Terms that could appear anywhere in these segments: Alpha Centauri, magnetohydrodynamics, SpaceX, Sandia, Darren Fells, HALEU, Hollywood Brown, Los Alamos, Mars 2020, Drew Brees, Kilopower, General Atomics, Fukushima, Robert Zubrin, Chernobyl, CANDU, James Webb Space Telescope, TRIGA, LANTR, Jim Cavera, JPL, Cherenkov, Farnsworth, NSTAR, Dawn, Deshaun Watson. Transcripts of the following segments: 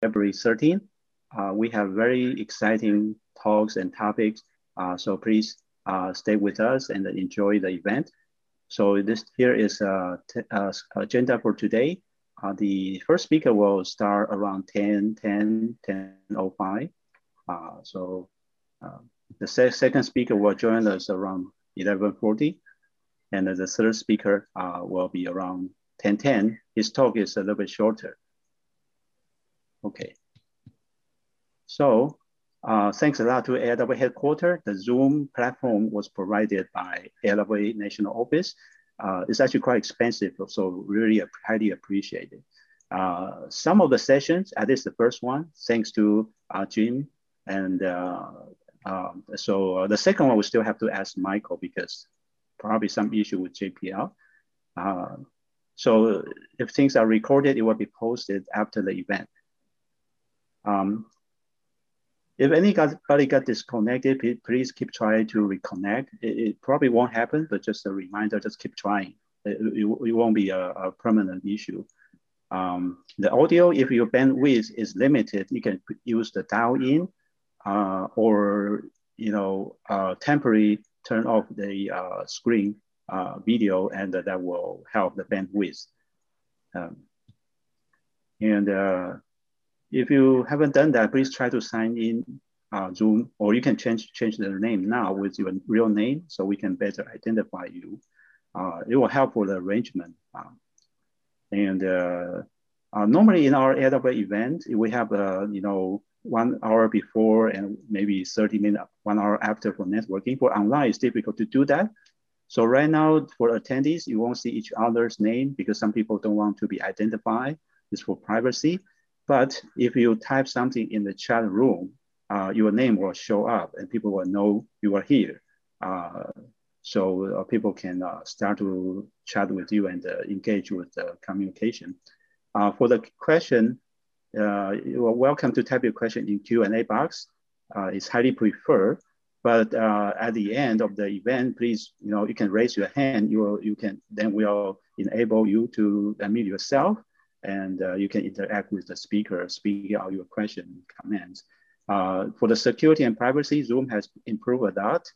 February 13th. We have very exciting talks and topics. So please stay with us and enjoy the event. So this here is agenda for today. The first speaker will start around 10:05. The second speaker will join us around 11:40. And the third speaker will be around 10:10. His talk is a little bit shorter. Okay. So thanks a lot to AIAA headquarters. The Zoom platform was provided by AIAA National Office. It's actually quite expensive, so really highly appreciated. Some of the sessions, at least the first one, thanks to Jim. And the second one, we still have to ask Michael because probably some issue with JPL. So if things are recorded, it will be posted after the event. If anybody got disconnected, please keep trying to reconnect. It probably won't happen, but just a reminder, just keep trying. It won't be a permanent issue. The audio, if your bandwidth is limited, you can use the dial-in or temporary turn off the screen video, and that will help the bandwidth. If you haven't done that, please try to sign in Zoom, or you can change their name now with your real name so we can better identify you. It will help for the arrangement. Normally in our AIAA event, we have 1 hour before and maybe 30 minutes, 1 hour after for networking. For online, it's difficult to do that. So right now for attendees, you won't see each other's name because some people don't want to be identified. It's for privacy. But if you type something in the chat room, your name will show up and people will know you are here. So people can start to chat with you and engage with the communication. For the question, you are welcome to type your question in Q&A box. It's highly preferred, but at the end of the event, please, you can raise your hand. Then we'll enable you to unmute yourself. And you can interact with the speaker, speak out your question and comments. For the security and privacy, Zoom has improved that.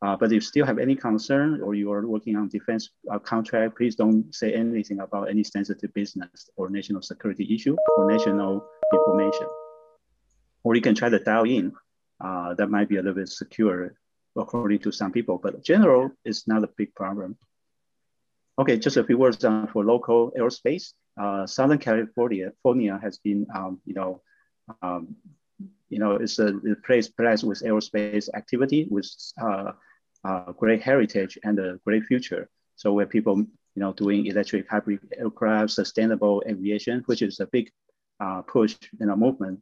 But if you still have any concern or you are working on defense contract, please don't say anything about any sensitive business or national security issue or national information. Or you can try to dial in. That might be a little bit secure according to some people, but in general, it's not a big problem. Okay, just a few words for local aerospace. Southern California has been, it's a place blessed with aerospace activity, with great heritage and a great future. So where people, doing electric hybrid aircraft, sustainable aviation, which is a big push in a movement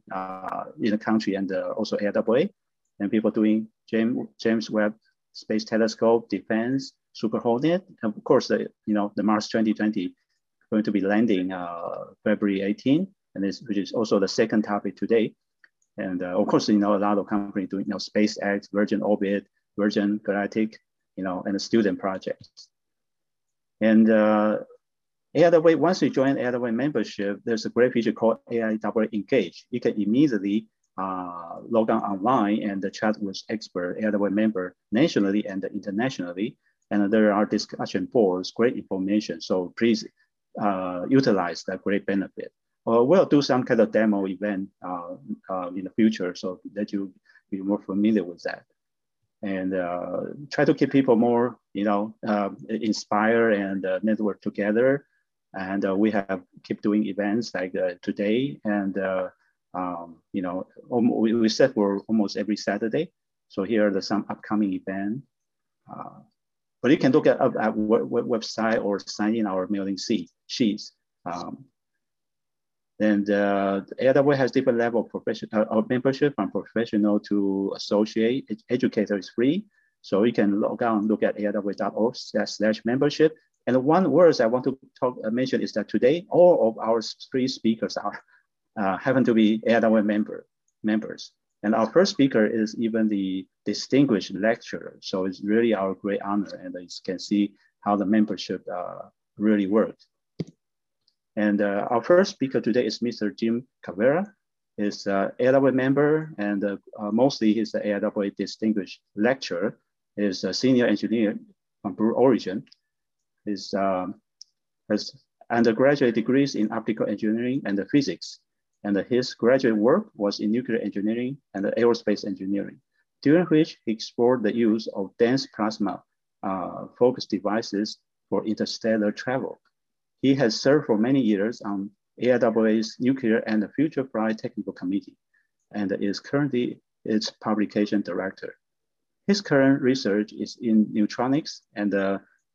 in the country and also AIAA, and people doing James Webb Space Telescope, defense, Super Hornet, and of course, the Mars 2020. Going to be landing February 18, and which is also the second topic today. And of course, a lot of companies doing, SpaceX, Virgin Orbit, Virgin Galactic, and student projects. And AIAA, once you join AIAA membership, there's a great feature called AIAA Engage. You can immediately log on online and chat with expert AIAA member nationally and internationally. And there are discussion boards, great information. So please, utilize that great benefit. We'll do some kind of demo event in the future so that you be more familiar with that. And try to keep people more, inspire and network together. And we have keep doing events like today. And, we set for almost every Saturday. So here are some upcoming events. But you can look at our website or sign in our mailing sheets. AIAA has different level of membership from professional to associate. Educator is free. So you can log on and look at aiaaa.org/membership. And one word I want to mention is that today, all of our three speakers are happen to be AIAA members. And our first speaker is even the distinguished lecturer. So it's really our great honor. And you can see how the membership really worked. And our first speaker today is Mr. Jim Cavera. He's an AIAA member, and mostly he's the AIAA Distinguished Lecturer. He's a senior engineer from Blue Origin. He's has undergraduate degrees in optical engineering and physics, and his graduate work was in nuclear engineering and aerospace engineering, during which he explored the use of dense plasma focused devices for interstellar travel. He has served for many years on AIAA's Nuclear and Future Flight Technical Committee, and is currently its publication director. His current research is in neutronics, and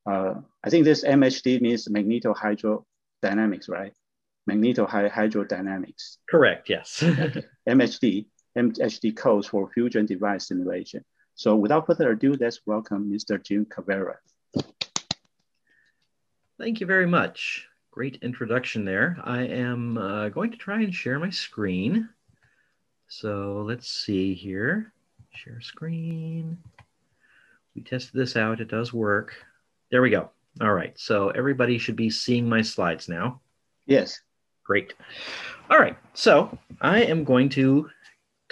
I think this MHD means magnetohydrodynamics, right? Magnetohydrodynamics. Correct, yes. Okay. MHD codes for fusion device simulation. So without further ado, let's welcome Mr. Jim Cavera. Thank you very much. Great introduction there. I am going to try and share my screen. So let's see here, share screen. We tested this out, it does work. There we go. All right, so everybody should be seeing my slides now. Yes. Great. All right, so I am going to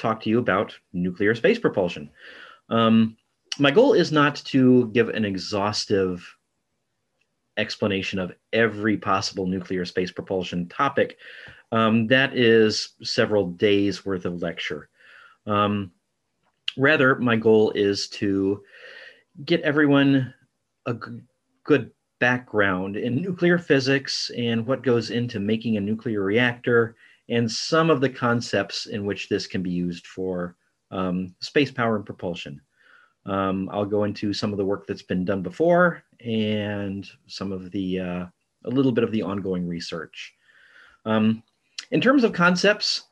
talk to you about nuclear space propulsion. My goal is not to give an exhaustive explanation of every possible nuclear space propulsion topic. That is several days worth of lecture. Rather, my goal is to get everyone a good background in nuclear physics and what goes into making a nuclear reactor, and some of the concepts in which this can be used for space power and propulsion. I'll go into some of the work that's been done before and some of the, a little bit of the ongoing research. In terms of concepts,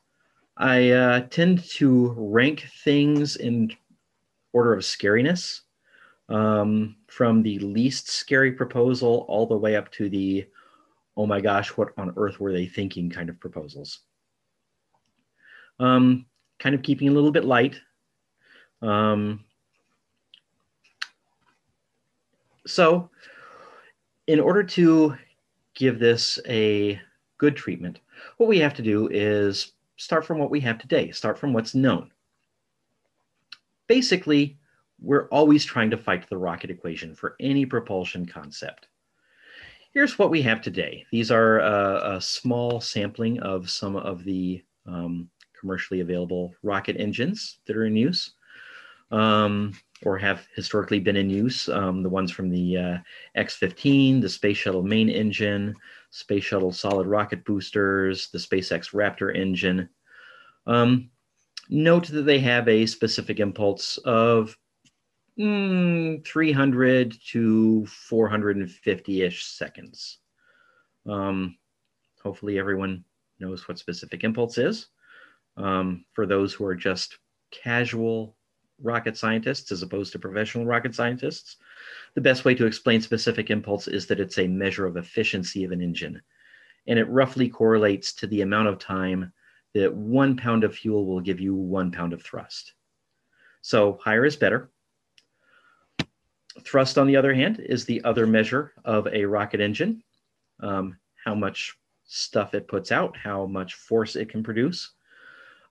I tend to rank things in order of scariness, from the least scary proposal all the way up to the, oh my gosh, what on earth were they thinking kind of proposals. Kind of keeping a little bit light. So in order to give this a good treatment, what we have to do is start from what we have today, start from what's known. Basically, we're always trying to fight the rocket equation for any propulsion concept. Here's what we have today. These are a small sampling of some of the commercially available rocket engines that are in use. Or have historically been in use, the ones from the X-15, the Space Shuttle main engine, Space Shuttle solid rocket boosters, the SpaceX Raptor engine. Note that they have a specific impulse of 300 to 450-ish seconds. Hopefully everyone knows what specific impulse is. For those who are just casual rocket scientists as opposed to professional rocket scientists, the best way to explain specific impulse is that it's a measure of efficiency of an engine, and it roughly correlates to the amount of time that 1 pound of fuel will give you 1 pound of thrust. So higher is better. Thrust, on the other hand, is the other measure of a rocket engine, how much stuff it puts out, how much force it can produce.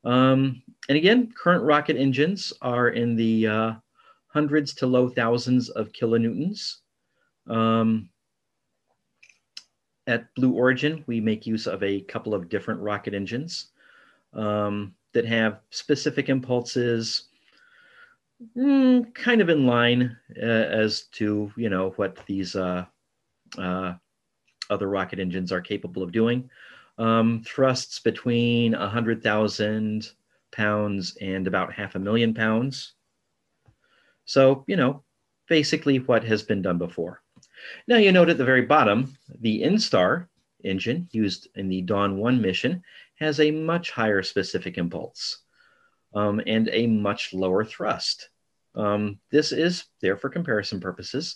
And again, current rocket engines are in the hundreds to low thousands of kilonewtons. At Blue Origin, we make use of a couple of different rocket engines that have specific impulses kind of in line as to, you know, what these other rocket engines are capable of doing. Thrusts between 100,000 pounds and about 500,000 pounds. So, you know, basically what has been done before. Now you note at the very bottom, the NSTAR engine used in the Dawn 1 mission has a much higher specific impulse and a much lower thrust. This is there for comparison purposes.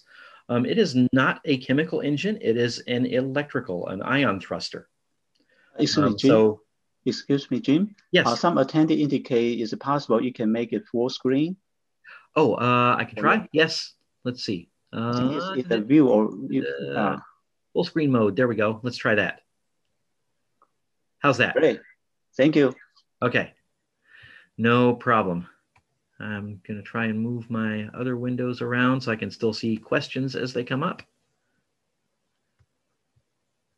It is not a chemical engine, it is an electrical, an ion thruster. Excuse me, Jim. Yes. Some attendee indicate, is it possible you can make it full screen? Oh, I can try. Yes. Let's see. It's the view or full screen mode. There we go. Let's try that. How's that? Great. Thank you. Okay, no problem. I'm going to try and move my other windows around so I can still see questions as they come up.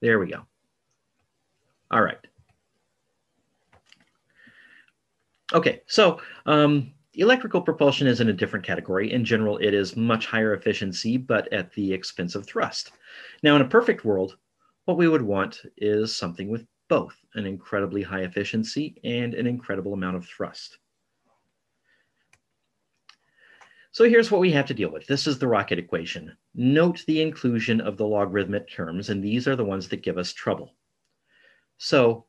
There we go. All right. Okay, so electrical propulsion is in a different category. In general, it is much higher efficiency, but at the expense of thrust. Now, in a perfect world, what we would want is something with both an incredibly high efficiency and an incredible amount of thrust. So here's what we have to deal with. This is the rocket equation. Note the inclusion of the logarithmic terms, and these are the ones that give us trouble. So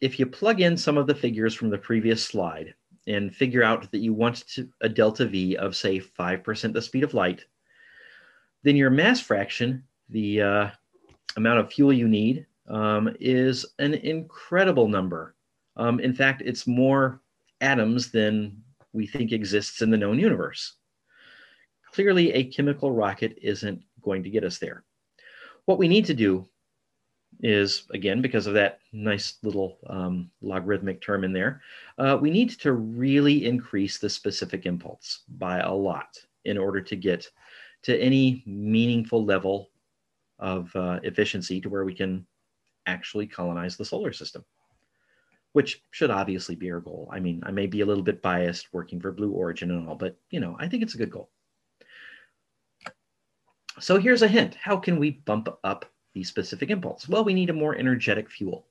if you plug in some of the figures from the previous slide and figure out that you want a delta V of, say, 5% the speed of light, then your mass fraction, the amount of fuel you need, is an incredible number. In fact, it's more atoms than we think exists in the known universe. Clearly, a chemical rocket isn't going to get us there. What we need to do is, again, because of that nice little logarithmic term in there, we need to really increase the specific impulse by a lot in order to get to any meaningful level of efficiency to where we can actually colonize the solar system, which should obviously be our goal. I mean, I may be a little bit biased working for Blue Origin and all, but you know, I think it's a good goal. So here's a hint. How can we bump up the specific impulse? Well, we need a more energetic fuel.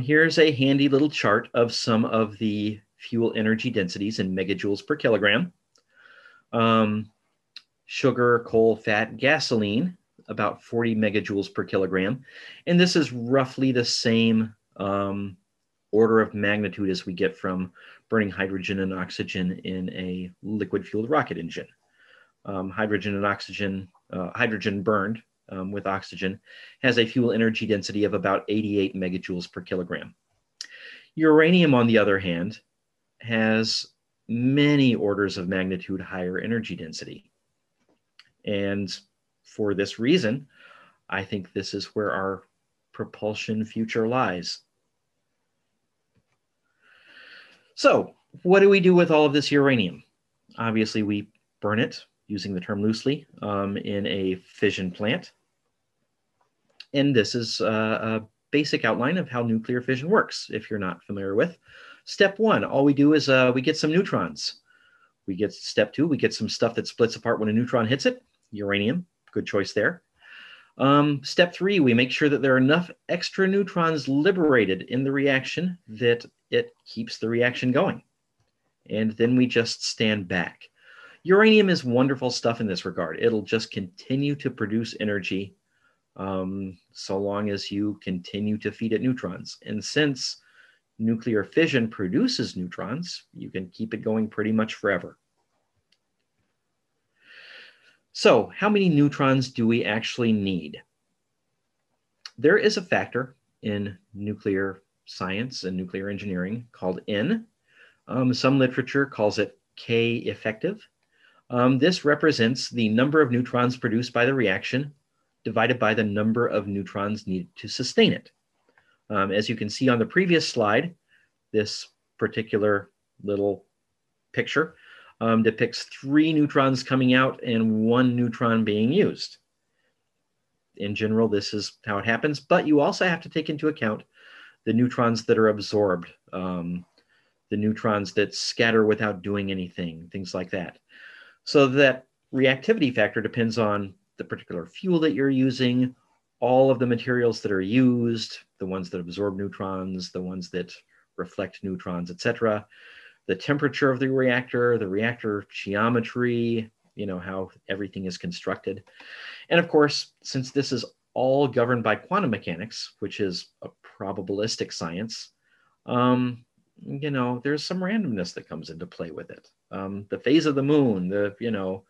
Here's a handy little chart of some of the fuel energy densities in megajoules per kilogram. Sugar, coal, fat, gasoline, about 40 megajoules per kilogram. And this is roughly the same order of magnitude as we get from burning hydrogen and oxygen in a liquid-fueled rocket engine. Hydrogen and oxygen, hydrogen burned with oxygen has a fuel energy density of about 88 megajoules per kilogram. Uranium, on the other hand, has many orders of magnitude higher energy density. And for this reason, I think this is where our propulsion future lies. So what do we do with all of this uranium? Obviously, we burn it, using the term loosely, in a fission plant. And this is a basic outline of how nuclear fission works, if you're not familiar with. Step one, all we do is we get some neutrons. We get step two, we get some stuff that splits apart when a neutron hits it, uranium, good choice there. Step three, we make sure that there are enough extra neutrons liberated in the reaction that it keeps the reaction going. And then we just stand back. Uranium is wonderful stuff in this regard. It'll just continue to produce energy so long as you continue to feed it neutrons. And since nuclear fission produces neutrons, you can keep it going pretty much forever. So how many neutrons do we actually need? There is a factor in nuclear science and nuclear engineering called N. Some literature calls it K effective. This represents the number of neutrons produced by the reaction divided by the number of neutrons needed to sustain it. As you can see on the previous slide, this particular little picture depicts 3 neutrons coming out and 1 neutron being used. In general, this is how it happens, but you also have to take into account the neutrons that are absorbed, the neutrons that scatter without doing anything, things like that. So that reactivity factor depends on the particular fuel that you're using, all of the materials that are used, the ones that absorb neutrons, the ones that reflect neutrons, etc. The temperature of the reactor geometry, you know, how everything is constructed. And of course, since this is all governed by quantum mechanics, which is a probabilistic science, you know, there's some randomness that comes into play with it. The phase of the moon, you know,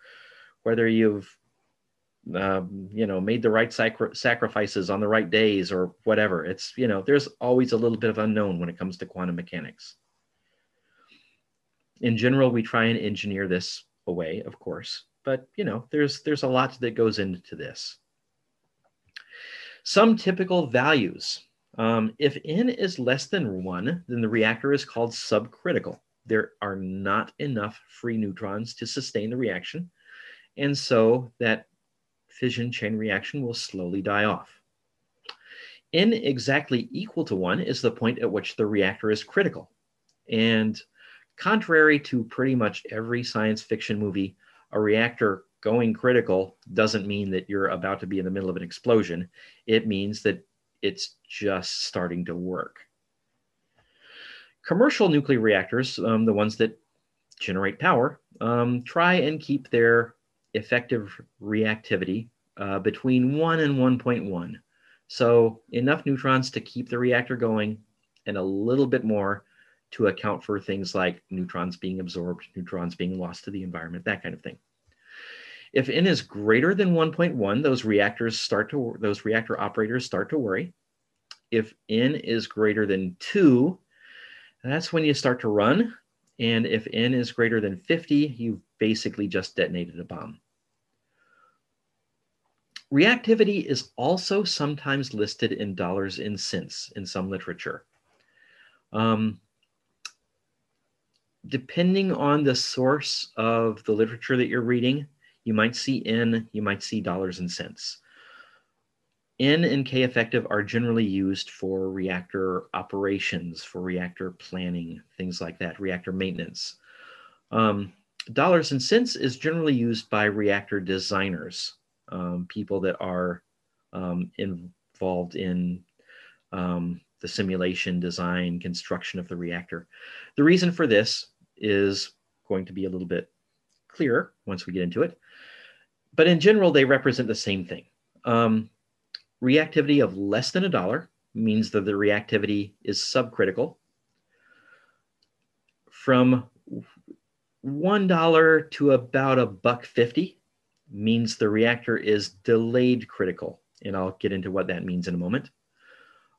whether you've, you know, made the right sacrifices on the right days or whatever. It's, you know, there's always a little bit of unknown when it comes to quantum mechanics. In general, we try and engineer this away, of course, but you know, there's a lot that goes into this. Some typical values. If N is less than 1, then the reactor is called subcritical. There are not enough free neutrons to sustain the reaction. And so that fission chain reaction will slowly die off. N exactly equal to 1 is the point at which the reactor is critical. And contrary to pretty much every science fiction movie, a reactor going critical doesn't mean that you're about to be in the middle of an explosion. It means that it's just starting to work. Commercial nuclear reactors, the ones that generate power, try and keep their effective reactivity between 1 and 1.1. So enough neutrons to keep the reactor going and a little bit more to account for things like neutrons being absorbed, neutrons being lost to the environment, that kind of thing. If N is greater than 1.1, those reactor operators start to worry. If N is greater than 2, that's when you start to run. And if N is greater than 50, you've basically just detonated a bomb. Reactivity is also sometimes listed in dollars and cents in some literature. Depending on the source of the literature that you're reading, you might see N, you might see dollars and cents. N and K effective are generally used for reactor operations, for reactor planning, things like that, reactor maintenance. Dollars and cents is generally used by reactor designers, people that are involved in the simulation, design, construction of the reactor. The reason for this is going to be a little bit clearer once we get into it, but in general, they represent the same thing. Reactivity of less than $1 means that the reactivity is subcritical. From $1 to about $1.50 means the reactor is delayed critical, and I'll get into what that means in a moment.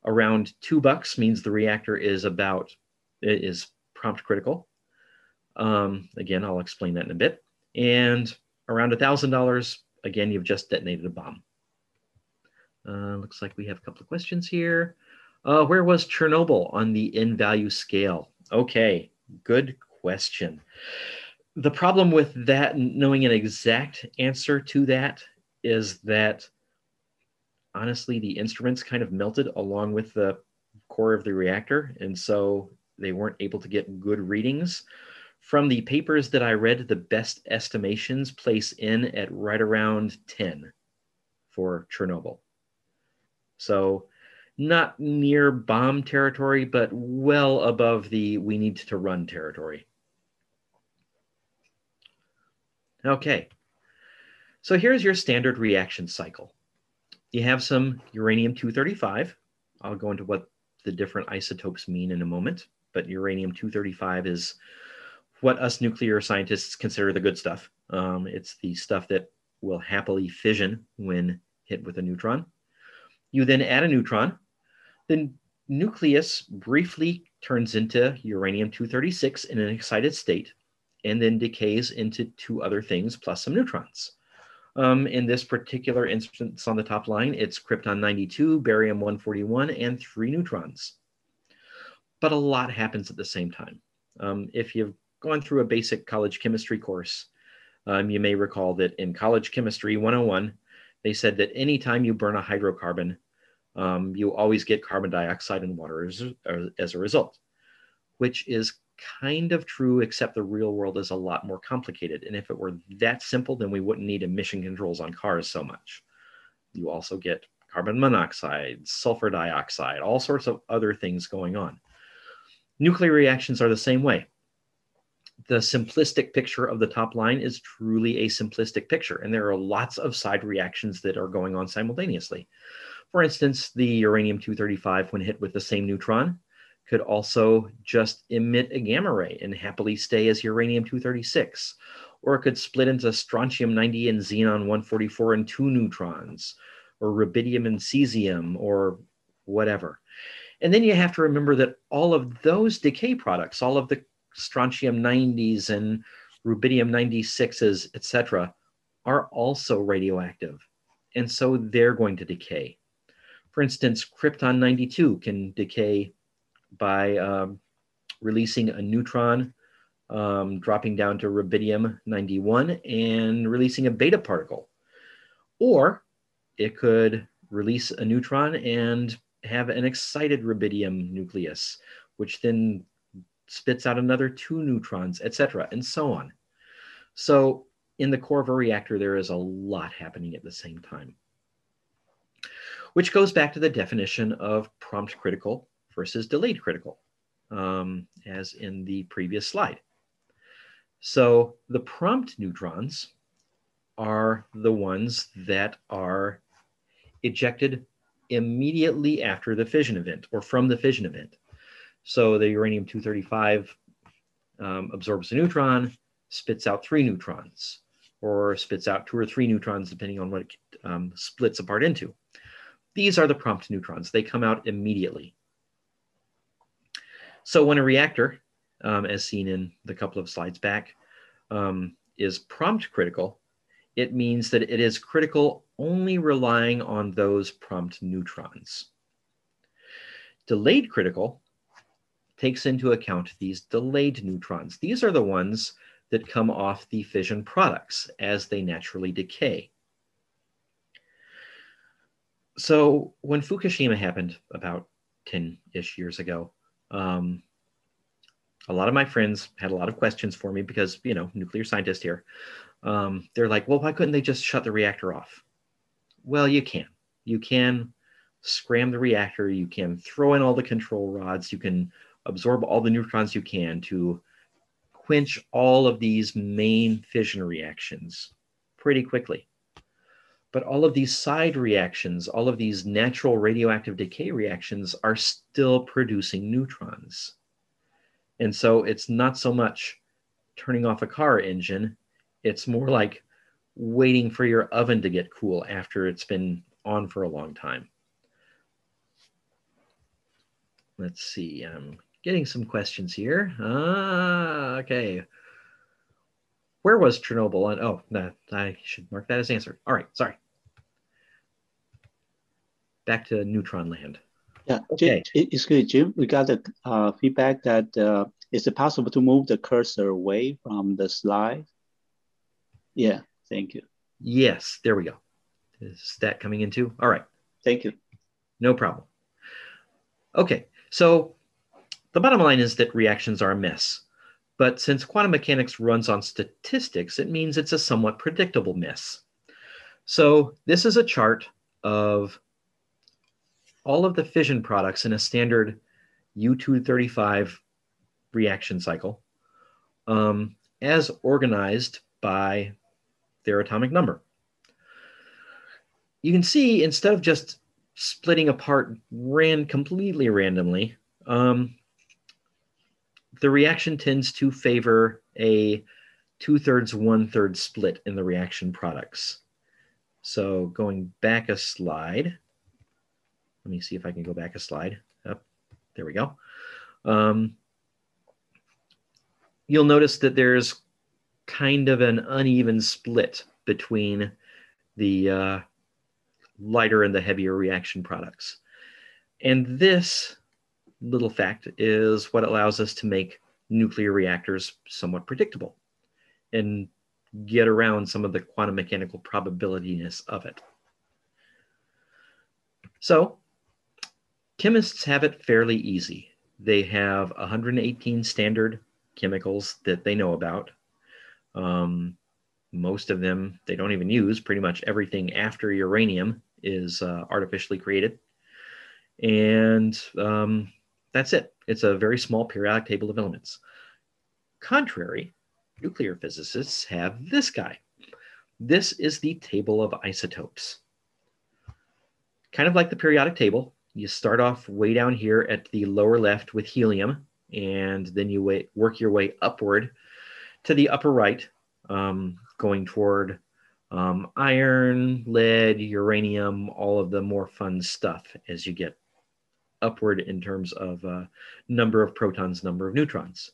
Around $2 means the reactor is prompt critical. Again, I'll explain that in a bit. And around $1,000, again, you've just detonated a bomb. Looks like we have a couple of questions here. Where was Chernobyl on the N value scale? Okay, good question. The problem with that, knowing an exact answer to that, is that honestly, the instruments kind of melted along with the core of the reactor, and so they weren't able to get good readings. From the papers that I read, the best estimations place N at right around 10 for Chernobyl. So not near bomb territory, but well above the we need to run territory. Okay, so here's your standard reaction cycle. You have some uranium-235. I'll go into what the different isotopes mean in a moment, but uranium-235 is what us nuclear scientists consider the good stuff. It's the stuff that will happily fission when hit with a neutron. You then add a neutron. The nucleus briefly turns into uranium-236 in an excited state, and then decays into two other things plus some neutrons. In this particular instance on the top line, it's krypton-92, barium-141, and 3 neutrons. But a lot happens at the same time. If you've gone through a basic college chemistry course, you may recall that in college chemistry 101, they said that anytime you burn a hydrocarbon, you always get carbon dioxide and water as a result, which is kind of true, except the real world is a lot more complicated. And if it were that simple, then we wouldn't need emission controls on cars so much. You also get carbon monoxide, sulfur dioxide, all sorts of other things going on. Nuclear reactions are the same way. The simplistic picture of the top line is truly a simplistic picture, and there are lots of side reactions that are going on simultaneously. For instance, the uranium-235, when hit with the same neutron, could also just emit a gamma ray and happily stay as uranium-236, or it could split into strontium-90 and xenon-144 and 2 neutrons, or rubidium and cesium, or whatever. And then you have to remember that all of those decay products, all of the strontium-90s and rubidium-96s, etc., are also radioactive, and so they're going to decay. For instance, Krypton 92 can decay by releasing a neutron, dropping down to rubidium 91 and releasing a beta particle. Or it could release a neutron and have an excited rubidium nucleus, which then spits out another 2 neutrons, etc., and so on. So in the core of a reactor, there is a lot happening at the same time, which goes back to the definition of prompt critical versus delayed critical, as in the previous slide. So the prompt neutrons are the ones that are ejected immediately after the fission event or from the fission event. So the uranium-235 absorbs a neutron, spits out 3 neutrons, or spits out 2 or 3 neutrons, depending on what it splits apart into. These are the prompt neutrons. They come out immediately. So when a reactor, as seen in the couple of slides back, is prompt critical, it means that it is critical only relying on those prompt neutrons. Delayed critical takes into account these delayed neutrons. These are the ones that come off the fission products as they naturally decay. So when Fukushima happened about 10-ish years ago, a lot of my friends had a lot of questions for me because, you know, nuclear scientist here. They're like, well, why couldn't they just shut the reactor off? Well, you can. You can scram the reactor. You can throw in all the control rods. You can absorb all the neutrons you can to quench all of these main fission reactions pretty quickly. But all of these side reactions, all of these natural radioactive decay reactions are still producing neutrons. And so it's not so much turning off a car engine. It's more like waiting for your oven to get cool after it's been on for a long time. Let's see. Getting some questions here. Okay. Where was Chernobyl? And oh, no, I should mark that as answered. All right, sorry. Back to neutron land. Yeah, okay. It's good, Jim. We got the feedback that is it possible to move the cursor away from the slide? Yeah, thank you. Yes, there we go. Is that coming in too? All right. Thank you. No problem. Okay, so the bottom line is that reactions are a mess, but since quantum mechanics runs on statistics, it means it's a somewhat predictable mess. So this is a chart of all of the fission products in a standard U-235 reaction cycle as organized by their atomic number. You can see instead of just splitting apart completely randomly, the reaction tends to favor a 2/3, 1/3 split in the reaction products. So going back a slide, let me see if I can go back a slide. Oh, there we go. You'll notice that there's kind of an uneven split between the lighter and the heavier reaction products. And this little fact is what allows us to make nuclear reactors somewhat predictable and get around some of the quantum mechanical probability-ness of it. So chemists have it fairly easy. They have 118 standard chemicals that they know about. Most of them they don't even use. Pretty much everything after uranium is artificially created. And that's it. It's a very small periodic table of elements. Contrary, nuclear physicists have this guy. This is the table of isotopes. Kind of like the periodic table, you start off way down here at the lower left with helium, and then you work your way upward to the upper right, going toward iron, lead, uranium, all of the more fun stuff as you get upward in terms of number of protons, number of neutrons.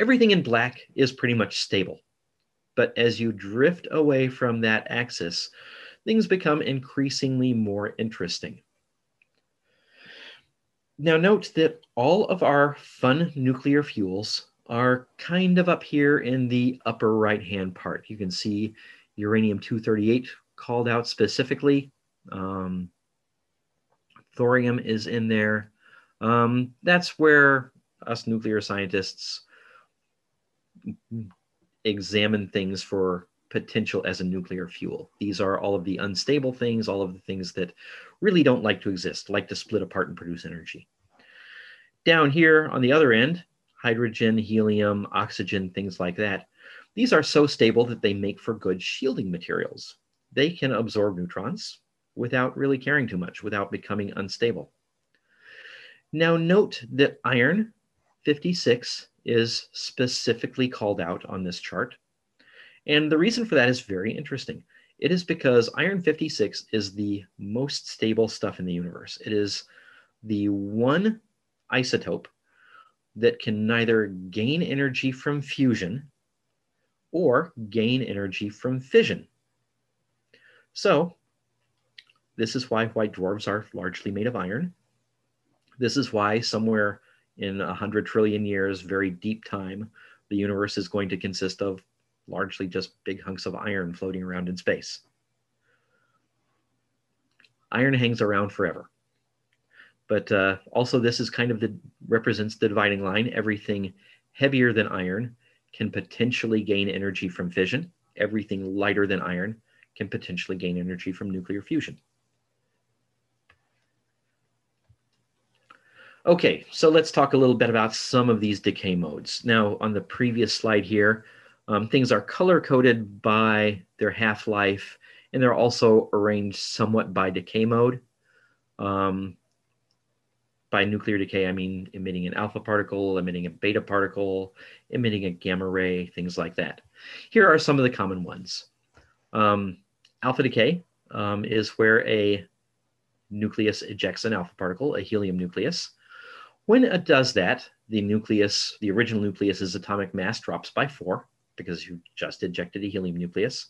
Everything in black is pretty much stable, but as you drift away from that axis, things become increasingly more interesting. Now note that all of our fun nuclear fuels are kind of up here in the upper right-hand part. You can see uranium-238 called out specifically. Thorium is in there. That's where us nuclear scientists examine things for potential as a nuclear fuel. These are all of the unstable things, all of the things that really don't like to exist, like to split apart and produce energy. Down here on the other end, hydrogen, helium, oxygen, things like that. These are so stable that they make for good shielding materials. They can absorb neutrons without really caring too much, without becoming unstable. Now note that iron 56 is specifically called out on this chart. And the reason for that is very interesting. It is because iron 56 is the most stable stuff in the universe. It is the one isotope that can neither gain energy from fusion or gain energy from fission. So this is why white dwarfs are largely made of iron. This is why somewhere in 100 trillion years, very deep time, the universe is going to consist of largely just big hunks of iron floating around in space. Iron hangs around forever. But also this is kind of represents the dividing line. Everything heavier than iron can potentially gain energy from fission. Everything lighter than iron can potentially gain energy from nuclear fusion. Okay, so let's talk a little bit about some of these decay modes. Now on the previous slide here, things are color-coded by their half-life, and they're also arranged somewhat by decay mode. By nuclear decay, I mean emitting an alpha particle, emitting a beta particle, emitting a gamma ray, things like that. Here are some of the common ones. Alpha decay is where a nucleus ejects an alpha particle, a helium nucleus. When it does that, the original nucleus's atomic mass drops by 4. Because you just ejected a helium nucleus,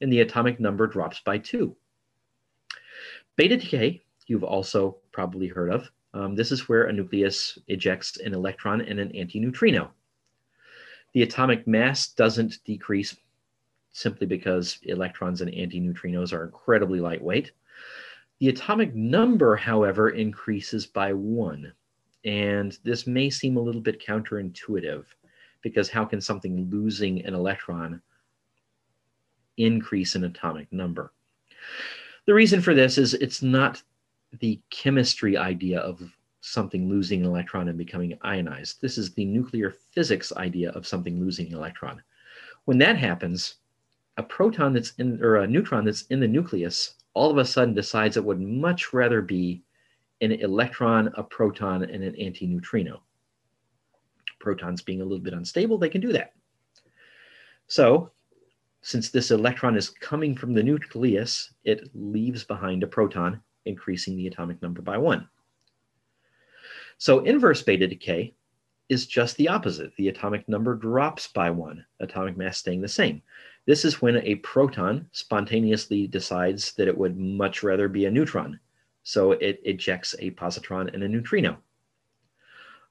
and the atomic number drops by 2. Beta decay, you've also probably heard of. This is where a nucleus ejects an electron and an antineutrino. The atomic mass doesn't decrease simply because electrons and antineutrinos are incredibly lightweight. The atomic number, however, increases by 1. And this may seem a little bit counterintuitive, because how can something losing an electron increase in atomic number? The reason for this is it's not the chemistry idea of something losing an electron and becoming ionized. This is the nuclear physics idea of something losing an electron. When that happens, a neutron that's in the nucleus all of a sudden decides it would much rather be an electron, a proton, and an antineutrino. Protons being a little bit unstable, they can do that. So since this electron is coming from the nucleus, it leaves behind a proton, increasing the atomic number by 1. So inverse beta decay is just the opposite. The atomic number drops by 1, atomic mass staying the same. This is when a proton spontaneously decides that it would much rather be a neutron. So it ejects a positron and a neutrino.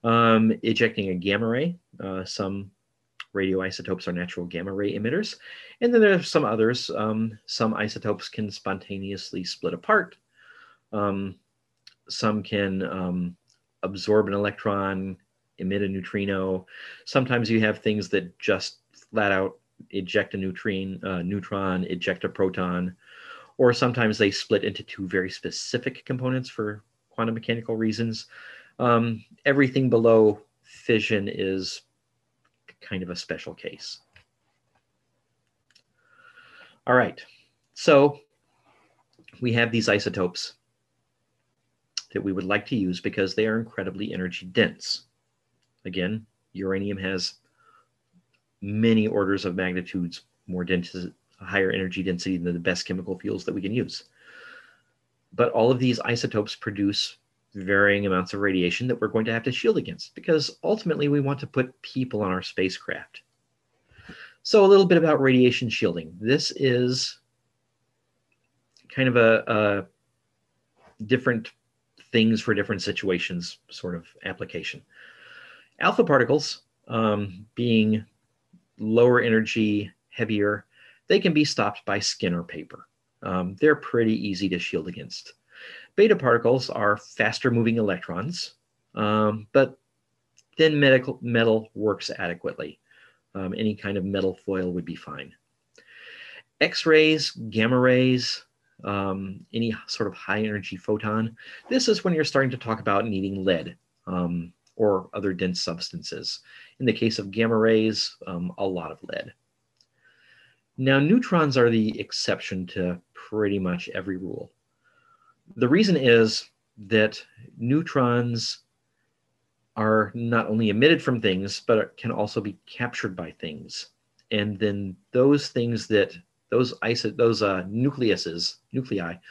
Ejecting a gamma ray. Some radioisotopes are natural gamma ray emitters. And then there are some others. Some isotopes can spontaneously split apart. Some can absorb an electron, emit a neutrino. Sometimes you have things that just flat out eject a neutron, eject a proton. Or sometimes they split into 2 very specific components for quantum mechanical reasons. Everything below fission is kind of a special case. All right, so we have these isotopes that we would like to use because they are incredibly energy dense. Again, uranium has many orders of magnitudes more dense, higher energy density than the best chemical fuels that we can use. But all of these isotopes produce varying amounts of radiation that we're going to have to shield against, because ultimately we want to put people on our spacecraft. So a little bit about radiation shielding. This is kind of a different things for different situations sort of application. Alpha particles, being lower energy, heavier, they can be stopped by skin or paper. They're pretty easy to shield against. Beta particles are faster moving electrons, but thin metal works adequately. Any kind of metal foil would be fine. X-rays, gamma rays, any sort of high energy photon. This is when you're starting to talk about needing lead or other dense substances. In the case of gamma rays, a lot of lead. Now, neutrons are the exception to pretty much every rule. The reason is that neutrons are not only emitted from things, but can also be captured by things. And then those things that, nuclei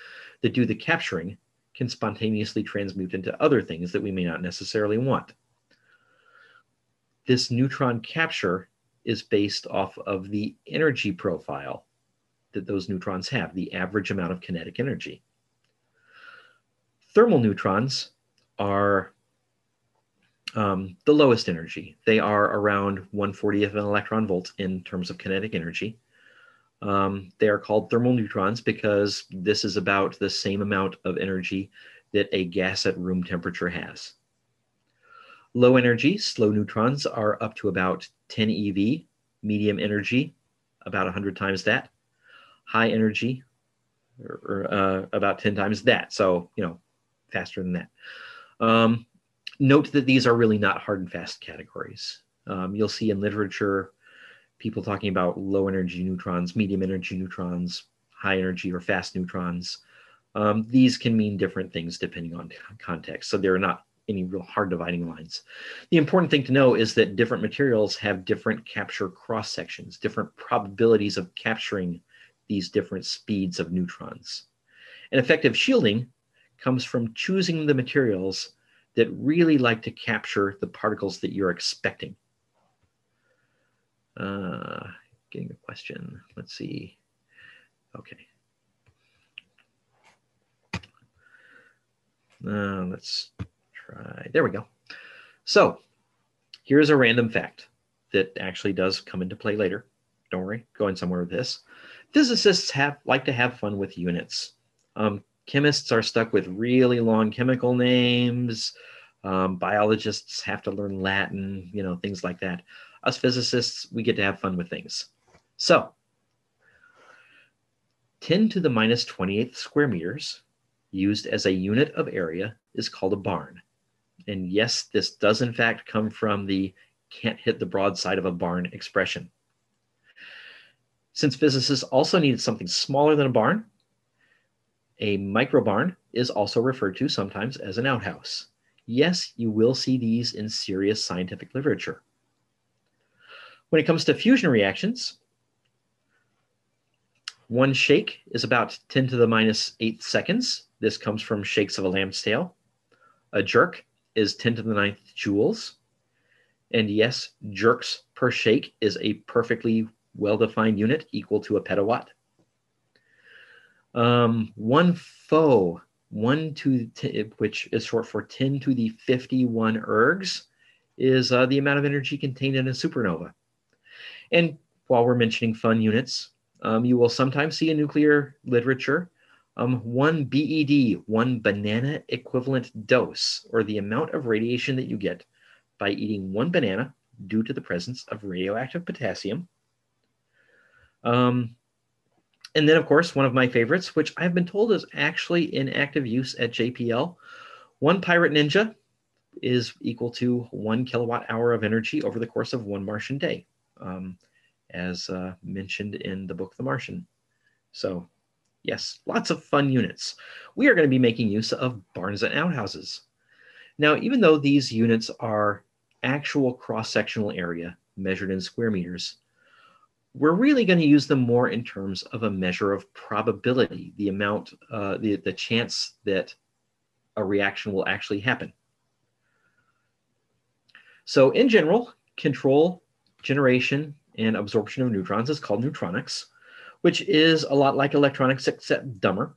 that do the capturing can spontaneously transmute into other things that we may not necessarily want. This neutron capture is based off of the energy profile that those neutrons have, the average amount of kinetic energy. Thermal neutrons are the lowest energy. They are around 1/40th of an electron volt in terms of kinetic energy. They are called thermal neutrons because this is about the same amount of energy that a gas at room temperature has. Low energy, slow neutrons are up to about 10 eV, medium energy, about 100 times that, high energy, or about 10 times that. So, you know, faster than that. Note that these are really not hard and fast categories. You'll see in literature people talking about low energy neutrons, medium energy neutrons, high energy or fast neutrons. These can mean different things depending on context. So there are not any real hard dividing lines. The important thing to know is that different materials have different capture cross sections, different probabilities of capturing these different speeds of neutrons. And effective shielding comes from choosing the materials that really like to capture the particles that you're expecting. Getting a question, let's see, okay. Let's try, there we go. So here's a random fact that actually does come into play later. Don't worry, going somewhere with this. Physicists like to have fun with units. Chemists are stuck with really long chemical names. Biologists have to learn Latin, you know, things like that. Us physicists, we get to have fun with things. So 10 to the minus 28th square meters used as a unit of area is called a barn. And yes, this does in fact come from the "can't hit the broadside of a barn" expression. Since physicists also needed something smaller than a barn, a microbarn is also referred to sometimes as an outhouse. Yes, you will see these in serious scientific literature. When it comes to fusion reactions, one shake is about 10 to the minus 8 seconds. This comes from shakes of a lamb's tail. A jerk is 10 to the 9th joules. And yes, jerks per shake is a perfectly well-defined unit equal to a petawatt. 1 fo, which is short for 10 to the 51 ergs, is the amount of energy contained in a supernova. And while we're mentioning fun units, you will sometimes see in nuclear literature, 1 BED, 1 banana equivalent dose, or the amount of radiation that you get by eating 1 banana due to the presence of radioactive potassium. And then, of course, one of my favorites, which I've been told is actually in active use at JPL, 1 pirate ninja is equal to 1 kilowatt hour of energy over the course of 1 Martian day, as mentioned in the book The Martian. So, yes, lots of fun units. We are going to be making use of barns and outhouses. Now, even though these units are actual cross-sectional area measured in square meters, we're really going to use them more in terms of a measure of probability, the amount, the chance that a reaction will actually happen. So in general, control, generation, and absorption of neutrons is called neutronics, which is a lot like electronics except dumber.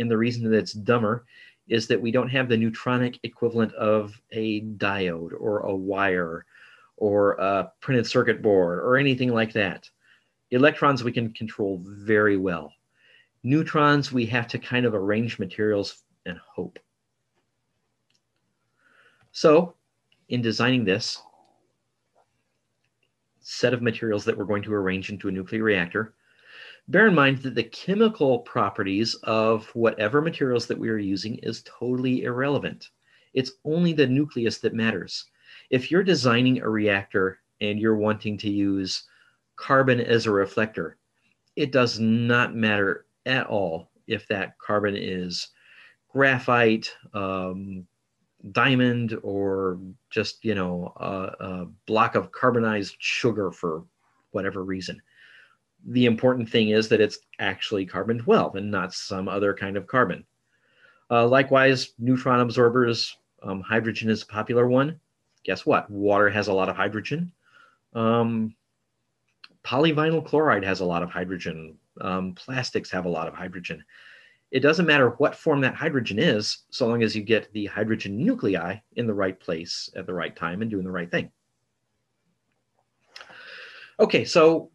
And the reason that it's dumber is that we don't have the neutronic equivalent of a diode or a wire or a printed circuit board or anything like that. Electrons we can control very well. Neutrons, we have to kind of arrange materials and hope. So in designing this set of materials that we're going to arrange into a nuclear reactor, bear in mind that the chemical properties of whatever materials that we are using is totally irrelevant. It's only the nucleus that matters. If you're designing a reactor and you're wanting to use carbon as a reflector, it does not matter at all if that carbon is graphite, diamond, or just, you know, a block of carbonized sugar for whatever reason. The important thing is that it's actually carbon-12 and not some other kind of carbon. Likewise, neutron absorbers, hydrogen is a popular one. Guess what? Water has a lot of hydrogen. Polyvinyl chloride has a lot of hydrogen. Plastics have a lot of hydrogen. It doesn't matter what form that hydrogen is, so long as you get the hydrogen nuclei in the right place at the right time and doing the right thing. Okay, so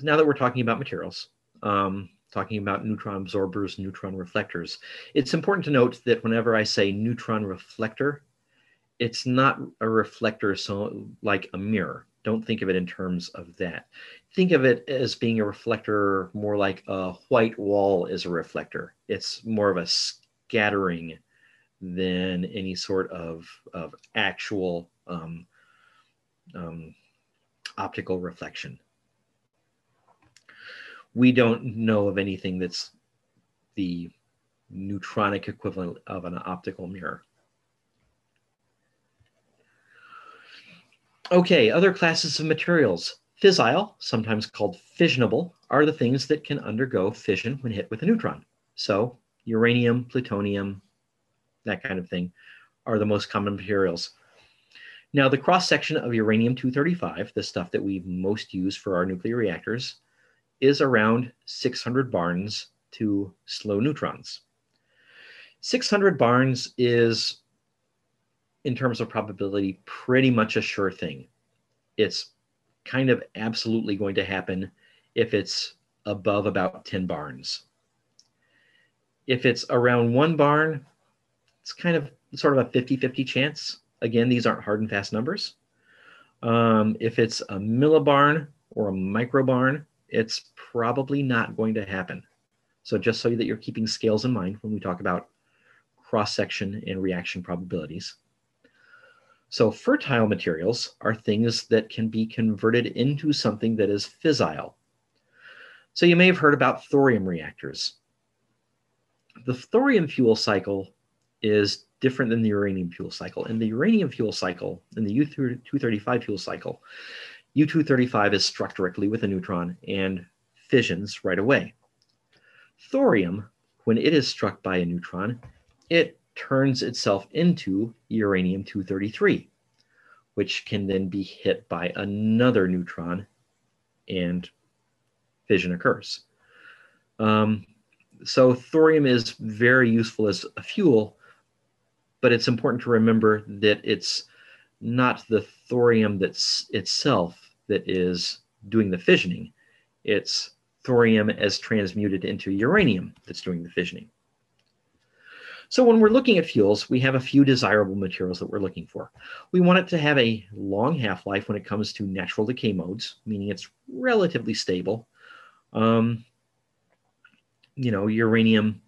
now that we're talking about materials, talking about neutron absorbers, neutron reflectors, it's important to note that whenever I say neutron reflector, it's not a reflector so like a mirror. Don't think of it in terms of that. Think of it as being a reflector more like a white wall is a reflector. It's more of a scattering than any sort of actual optical reflection. We don't know of anything that's the neutronic equivalent of an optical mirror. Okay, other classes of materials. Fissile, sometimes called fissionable, are the things that can undergo fission when hit with a neutron. So uranium, plutonium, that kind of thing are the most common materials. Now the cross-section of uranium-235, the stuff that we most use for our nuclear reactors, is around 600 barns to slow neutrons. 600 barns is, in terms of probability, pretty much a sure thing. It's kind of absolutely going to happen if it's above about 10 barns. If it's around 1 barn, it's kind of sort of a 50-50 chance. Again, these aren't hard and fast numbers. If it's a millibarn or a microbarn, it's probably not going to happen. So just so that you're keeping scales in mind when we talk about cross-section and reaction probabilities. So fertile materials are things that can be converted into something that is fissile. So you may have heard about thorium reactors. The thorium fuel cycle is different than the uranium fuel cycle. In the uranium fuel cycle, in the U-235 fuel cycle, U-235 is struck directly with a neutron and fissions right away. Thorium, when it is struck by a neutron, it turns itself into uranium-233, which can then be hit by another neutron and fission occurs. So thorium is very useful as a fuel, but it's important to remember that it's not the thorium that's itself that is doing the fissioning. It's thorium as transmuted into uranium that's doing the fissioning. So when we're looking at fuels, we have a few desirable materials that we're looking for. We want it to have a long half-life when it comes to natural decay modes, meaning it's relatively stable. You know, uranium,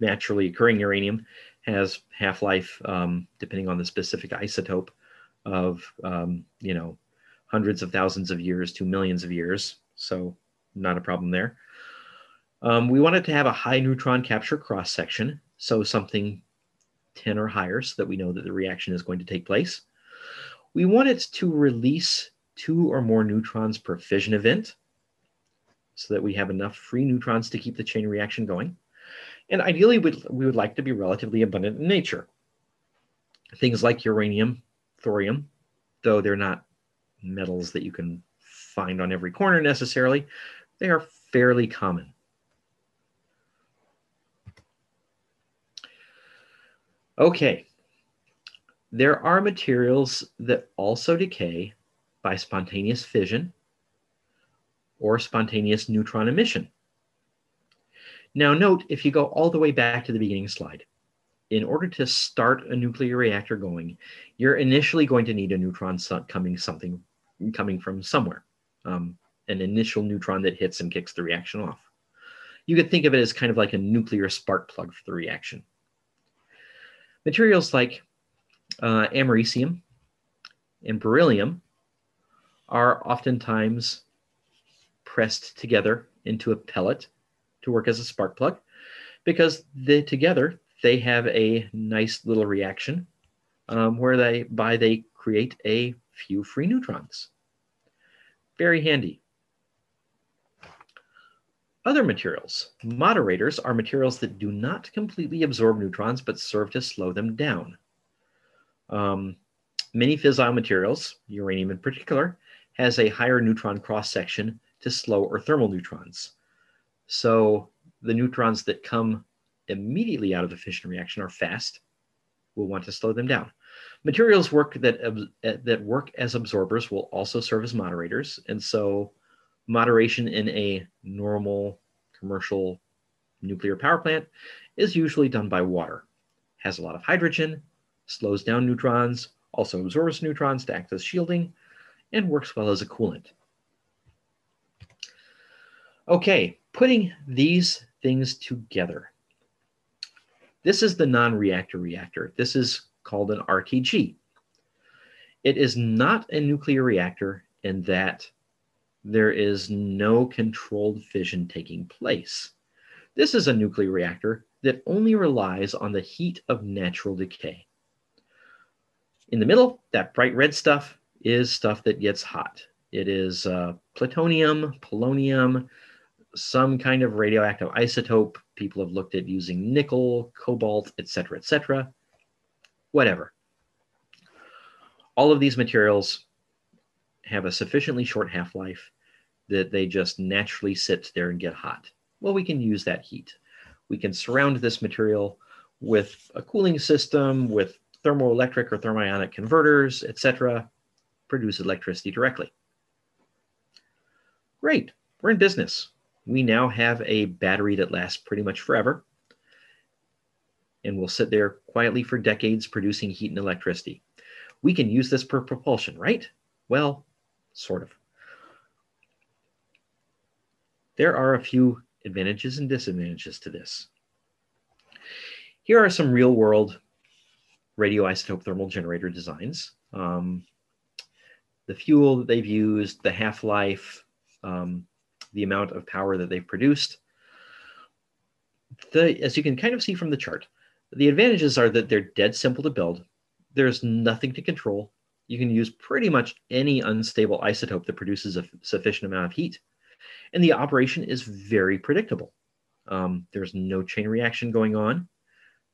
naturally occurring uranium, has half-life, depending on the specific isotope, of, you know, hundreds of thousands of years to millions of years. So not a problem there. We wanted to have a high neutron capture cross-section, so something 10 or higher so that we know that the reaction is going to take place. We want it to release 2 or more neutrons per fission event so that we have enough free neutrons to keep the chain reaction going. And ideally, we would like to be relatively abundant in nature. Things like uranium, thorium, though they're not metals that you can find on every corner necessarily, they are fairly common. Okay, there are materials that also decay by spontaneous fission or spontaneous neutron emission. Now note, if you go all the way back to the beginning slide, in order to start a nuclear reactor going, you're initially going to need a neutron coming from somewhere, an initial neutron that hits and kicks the reaction off. You could think of it as kind of like a nuclear spark plug for the reaction. Materials like americium and beryllium are oftentimes pressed together into a pellet to work as a spark plug, because together they have a nice little reaction where they create a few free neutrons. Very handy. Other materials. Moderators are materials that do not completely absorb neutrons, but serve to slow them down. Many fissile materials, uranium in particular, has a higher neutron cross-section to slow or thermal neutrons. So the neutrons that come immediately out of the fission reaction are fast. We'll want to slow them down. Materials that work as absorbers will also serve as moderators, and so moderation in a normal commercial nuclear power plant is usually done by water. Has a lot of hydrogen, slows down neutrons, also absorbs neutrons to act as shielding, and works well as a coolant. Okay, putting these things together. This is the non-reactor reactor. This is called an RTG. It is not a nuclear reactor in that there is no controlled fission taking place. This is a nuclear reactor that only relies on the heat of natural decay. In the middle, that bright red stuff is stuff that gets hot. It is plutonium, polonium, some kind of radioactive isotope. People have looked at using nickel, cobalt, et cetera, whatever. All of these materials have a sufficiently short half-life that they just naturally sit there and get hot. Well, we can use that heat. We can surround this material with a cooling system, with thermoelectric or thermionic converters, et cetera, produce electricity directly. Great, we're in business. We now have a battery that lasts pretty much forever and will sit there quietly for decades producing heat and electricity. We can use this for propulsion, right? Well, sort of. There are a few advantages and disadvantages to this. Here are some real-world radioisotope thermal generator designs. The fuel that they've used, the half-life, the amount of power that they've produced. As you can kind of see from the chart, the advantages are that they're dead simple to build. There's nothing to control. You can use pretty much any unstable isotope that produces a sufficient amount of heat. And the operation is very predictable. There's no chain reaction going on,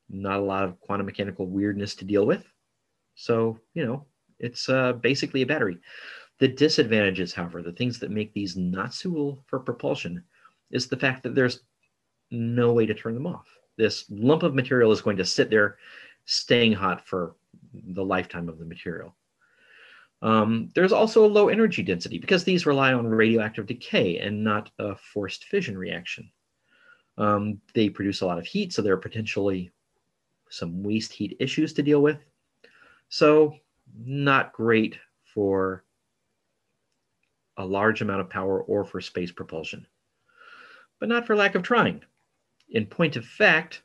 not a lot of quantum mechanical weirdness to deal with. So, you know, it's basically a battery. The disadvantages, however, the things that make these not suitable for propulsion is the fact that there's no way to turn them off. This lump of material is going to sit there staying hot for the lifetime of the material. There's also a low energy density because these rely on radioactive decay and not a forced fission reaction. They produce a lot of heat, so there are potentially some waste heat issues to deal with. So not great for a large amount of power or for space propulsion, but not for lack of trying. In point of fact,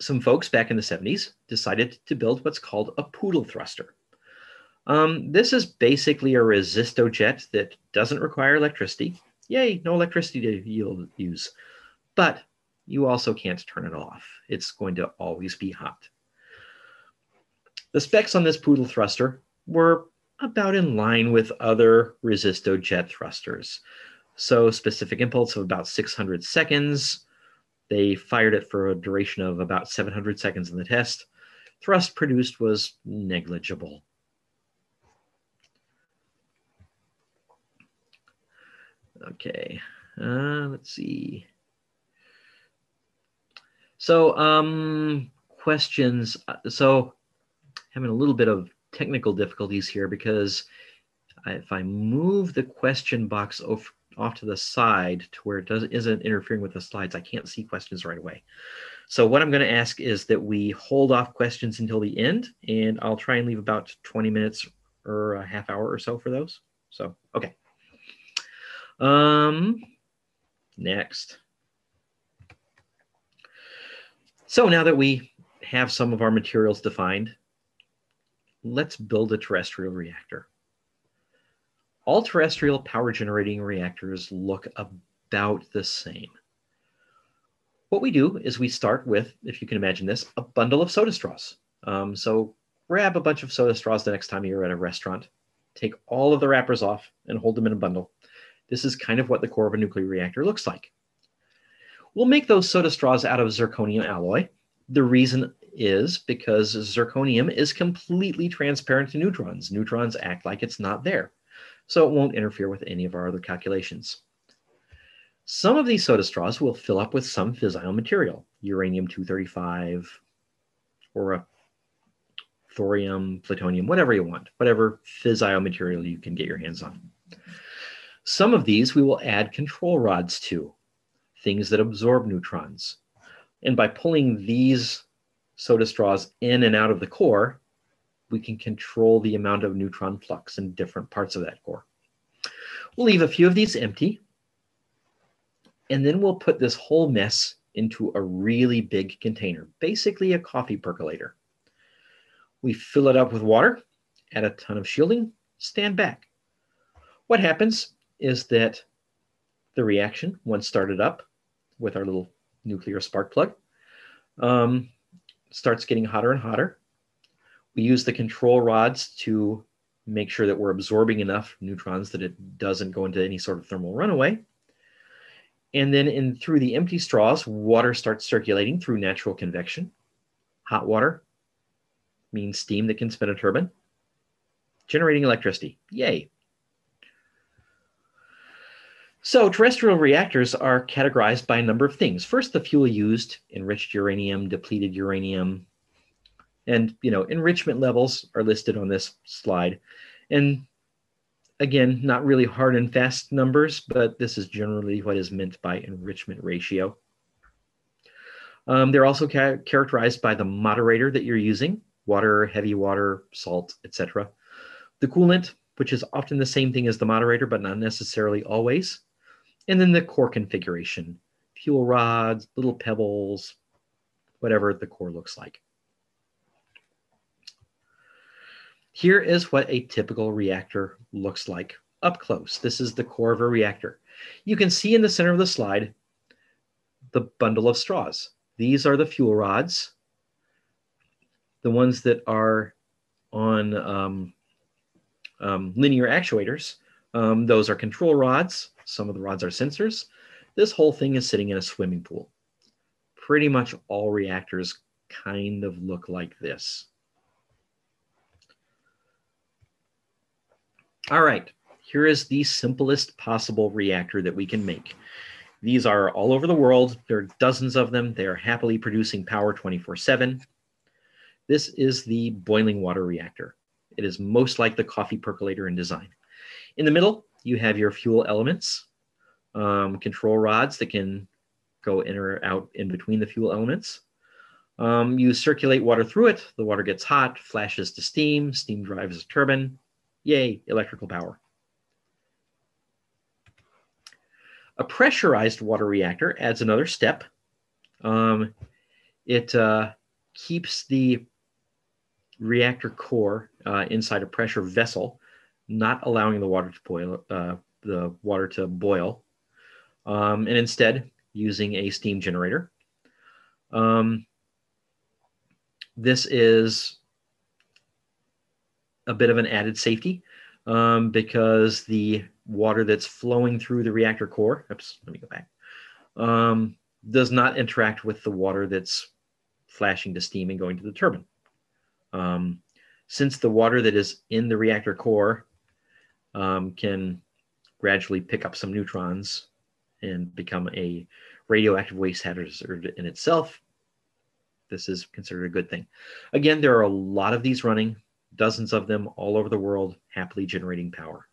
some folks back in the 70s decided to build what's called a poodle thruster. This is basically a resistojet that doesn't require electricity. Yay, no electricity to use, but you also can't turn it off. It's going to always be hot. The specs on this poodle thruster were about in line with other resistojet thrusters. So specific impulse of about 600 seconds. They fired it for a duration of about 700 seconds in the test. Thrust produced was negligible. Okay, let's see. So questions. So having a little bit of technical difficulties here, because if I move the question box off to the side to where it isn't interfering with the slides, I can't see questions right away. So what I'm going to ask is that we hold off questions until the end, and I'll try and leave about 20 minutes or a half hour or so for those. So, okay. Next. So now that we have some of our materials defined, let's build a terrestrial reactor. All terrestrial power generating reactors look about the same. What we do is we start with, if you can imagine this, a bundle of soda straws. So grab a bunch of soda straws the next time you're at a restaurant, take all of the wrappers off and hold them in a bundle. This is kind of what the core of a nuclear reactor looks like. We'll make those soda straws out of zirconium alloy. The reason is because zirconium is completely transparent to neutrons. Neutrons act like it's not there, so it won't interfere with any of our other calculations. Some of these soda straws will fill up with some fissile material, uranium-235 or a thorium, plutonium, whatever you want, whatever fissile material you can get your hands on. Some of these we will add control rods to, things that absorb neutrons. And by pulling these soda straws in and out of the core, we can control the amount of neutron flux in different parts of that core. We'll leave a few of these empty, and then we'll put this whole mess into a really big container, basically a coffee percolator. We fill it up with water, add a ton of shielding, stand back. What happens is that the reaction, once started up with our little nuclear spark plug, starts getting hotter and hotter. We use the control rods to make sure that we're absorbing enough neutrons that it doesn't go into any sort of thermal runaway. And then through the empty straws, water starts circulating through natural convection. Hot water means steam that can spin a turbine, generating electricity. Yay. So terrestrial reactors are categorized by a number of things. First, the fuel used, enriched uranium, depleted uranium, and enrichment levels are listed on this slide. And again, not really hard and fast numbers, but this is generally what is meant by enrichment ratio. They're also characterized by the moderator that you're using, water, heavy water, salt, etc. The coolant, which is often the same thing as the moderator, but not necessarily always. And then the core configuration, fuel rods, little pebbles, whatever the core looks like. Here is what a typical reactor looks like up close. This is the core of a reactor. You can see in the center of the slide, the bundle of straws. These are the fuel rods, the ones that are on linear actuators. Those are control rods. Some of the rods are sensors. This whole thing is sitting in a swimming pool. Pretty much all reactors kind of look like this. All right, here is the simplest possible reactor that we can make. These are all over the world. There are dozens of them. They are happily producing power 24/7. This is the boiling water reactor. It is most like the coffee percolator in design. In the middle, you have your fuel elements, control rods that can go in or out in between the fuel elements. You circulate water through it. The water gets hot, flashes to steam. Steam drives a turbine. Yay, electrical power. A pressurized water reactor adds another step. It keeps the reactor core inside a pressure vessel, not allowing the water to boil. And instead using a steam generator. This is a bit of an added safety because the water that's flowing through the reactor core, oops, let me go back, does not interact with the water that's flashing to steam and going to the turbine. Since the water that is in the reactor core can gradually pick up some neutrons and become a radioactive waste hazard in itself, this is considered a good thing. Again, there are a lot of these running, dozens of them all over the world, happily generating power.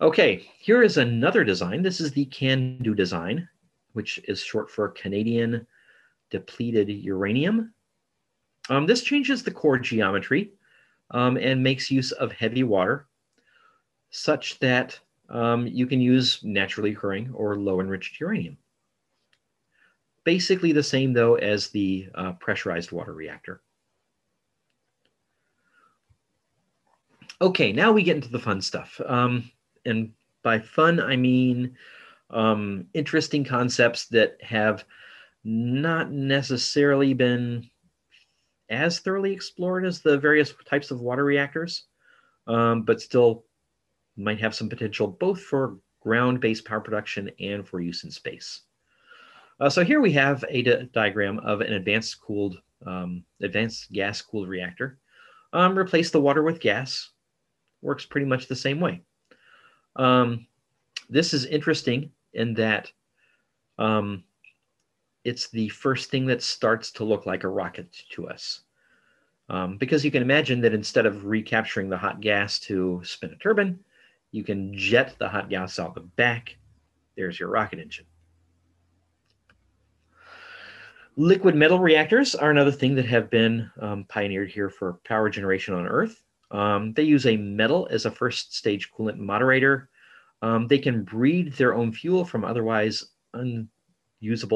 Okay, here is another design. This is the CANDU design, which is short for Canadian Depleted Uranium. This changes the core geometry and makes use of heavy water such that you can use naturally occurring or low enriched uranium. Basically the same though as the pressurized water reactor. Okay, now we get into the fun stuff. And by fun, I mean interesting concepts that have not necessarily been as thoroughly explored as the various types of water reactors, but still might have some potential both for ground-based power production and for use in space. So here we have a diagram of an advanced gas-cooled reactor. Replace the water with gas. Works pretty much the same way. This is interesting in that it's the first thing that starts to look like a rocket to us. Because you can imagine that instead of recapturing the hot gas to spin a turbine, you can jet the hot gas out the back. There's your rocket engine. Liquid metal reactors are another thing that have been pioneered here for power generation on Earth. They use a metal as a first stage coolant moderator. They can breed their own fuel from otherwise unusable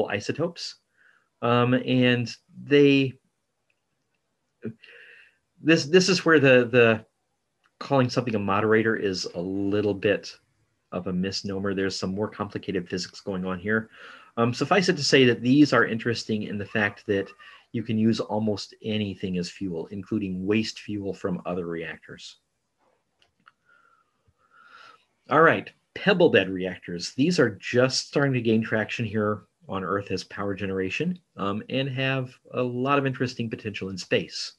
isotopes. And this is where the calling something a moderator is a little bit of a misnomer. There's some more complicated physics going on here. Suffice it to say that these are interesting in the fact that you can use almost anything as fuel, including waste fuel from other reactors. All right, pebble bed reactors. These are just starting to gain traction here on Earth as power generation and have a lot of interesting potential in space.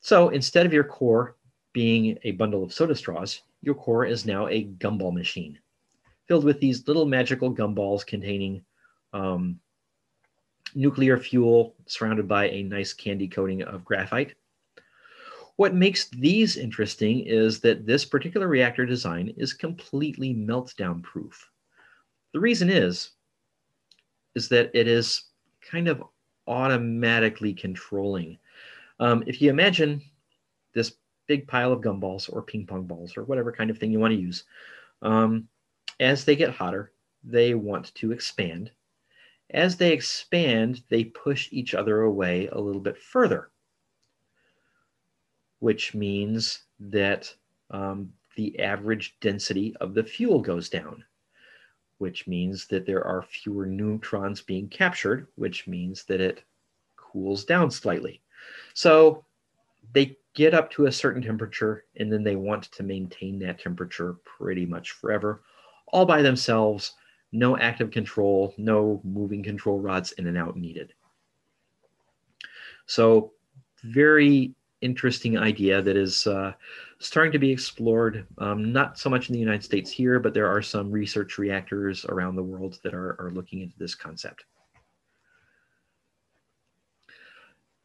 So instead of your core being a bundle of soda straws, your core is now a gumball machine filled with these little magical gumballs containing nuclear fuel surrounded by a nice candy coating of graphite. What makes these interesting is that this particular reactor design is completely meltdown proof. The reason is that it is kind of automatically controlling. If you imagine this big pile of gumballs or ping pong balls or whatever kind of thing you want to use, as they get hotter, they want to expand. As they expand, they push each other away a little bit further, which means that the average density of the fuel goes down, which means that there are fewer neutrons being captured, which means that it cools down slightly. So they get up to a certain temperature, and then they want to maintain that temperature pretty much forever, all by themselves. No active control, no moving control rods in and out needed. So very interesting idea that is starting to be explored, not so much in the United States here, but there are some research reactors around the world that are looking into this concept.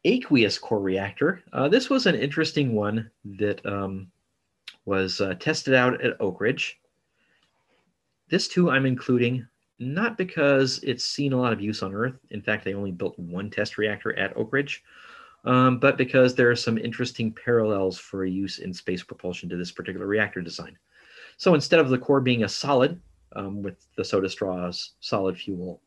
Aqueous core reactor. This was an interesting one that was tested out at Oak Ridge. This too I'm including, not because it's seen a lot of use on Earth. In fact, they only built one test reactor at Oak Ridge, but because there are some interesting parallels for use in space propulsion to this particular reactor design. So instead of the core being a solid with the soda straws, solid fuel,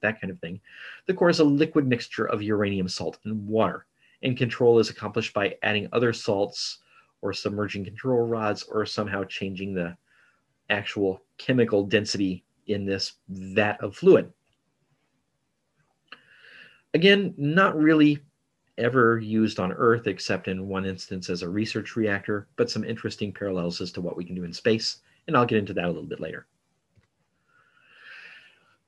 that kind of thing, the core is a liquid mixture of uranium salt and water, and control is accomplished by adding other salts or submerging control rods or somehow changing the actual chemical density in this vat of fluid. Again, not really ever used on Earth except in one instance as a research reactor, but some interesting parallels as to what we can do in space, and I'll get into that a little bit later.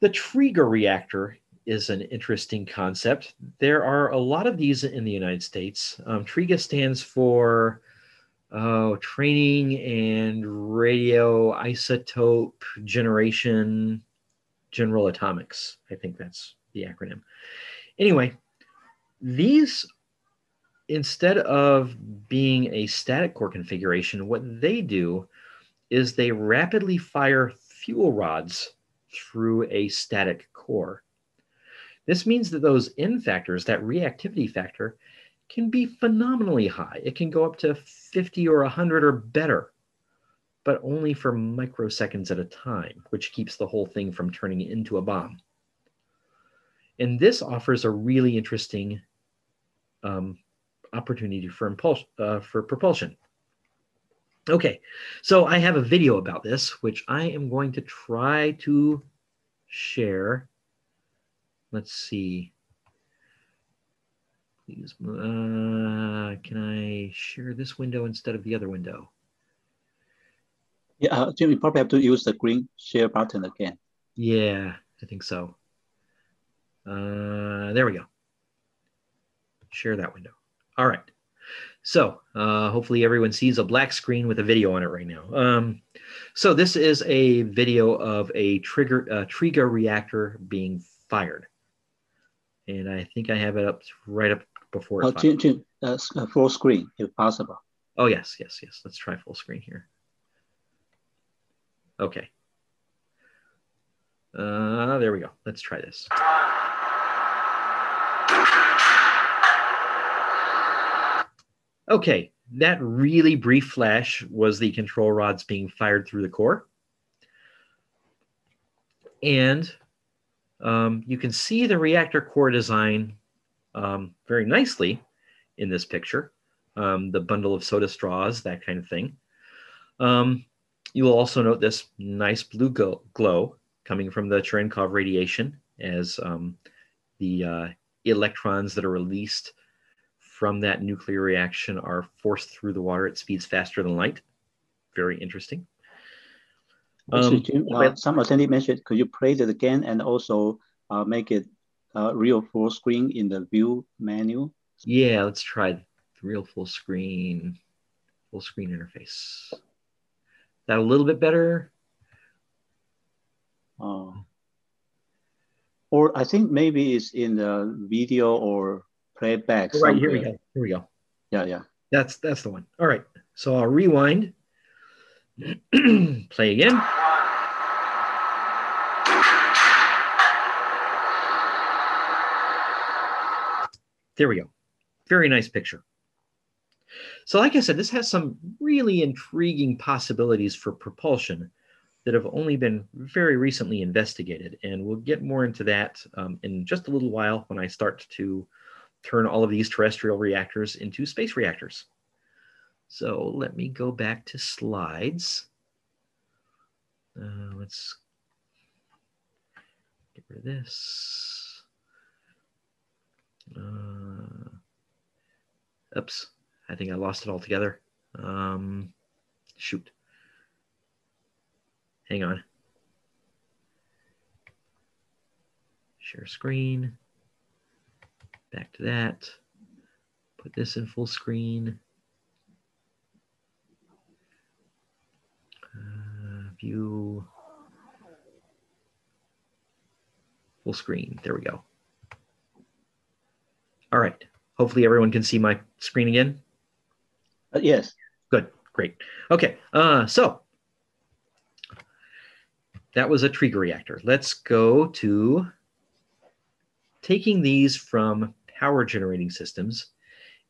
The TRIGA reactor is an interesting concept. There are a lot of these in the United States. TRIGA stands for Training and radioisotope generation General Atomics. I think that's the acronym. Anyway, these, instead of being a static core configuration, what they do is they rapidly fire fuel rods through a static core. This means that those N factors, that reactivity factor, can be phenomenally high. It can go up to 50 or 100 or better, but only for microseconds at a time, which keeps the whole thing from turning into a bomb. And this offers a really interesting opportunity for propulsion. Okay, so I have a video about this, which I am going to try to share. Let's see. Please, can I share this window instead of the other window? Yeah, Jim, you probably have to use the green share button again. Yeah, I think so. There we go. Share that window. All right. So hopefully everyone sees a black screen with a video on it right now. So this is a video of a TRIGA reactor being fired. And I think I have it up right up before it fired. Jim, full screen if possible. Oh, yes, yes, yes. Let's try full screen here. Okay. There we go. Let's try this. Okay, that really brief flash was the control rods being fired through the core. And you can see the reactor core design very nicely in this picture. The bundle of soda straws, that kind of thing. You will also note this nice blue glow coming from the Cherenkov radiation as the electrons that are released from that nuclear reaction are forced through the water at speeds faster than light. Very interesting. Jim, some attendee mentioned, could you play that again and also make it real full screen in the view menu? Yeah, let's try the real full screen interface. Is that a little bit better? Or I think maybe it's in the video or playback. Oh, right, here we go. Here we go. Yeah, yeah. That's the one. All right. So I'll rewind. Play again. There we go. Very nice picture. So like I said, this has some really intriguing possibilities for propulsion that have only been very recently investigated. And we'll get more into that in just a little while when I start to turn all of these terrestrial reactors into space reactors. So let me go back to slides. Let's get rid of this. Oops, I think I lost it altogether. Shoot. Hang on. Share screen. Back to that, put this in full screen, view, full screen, there we go. All right, hopefully everyone can see my screen again. Yes. Good, great. Okay, so that was a TRIGA reactor. Let's go to taking these from power generating systems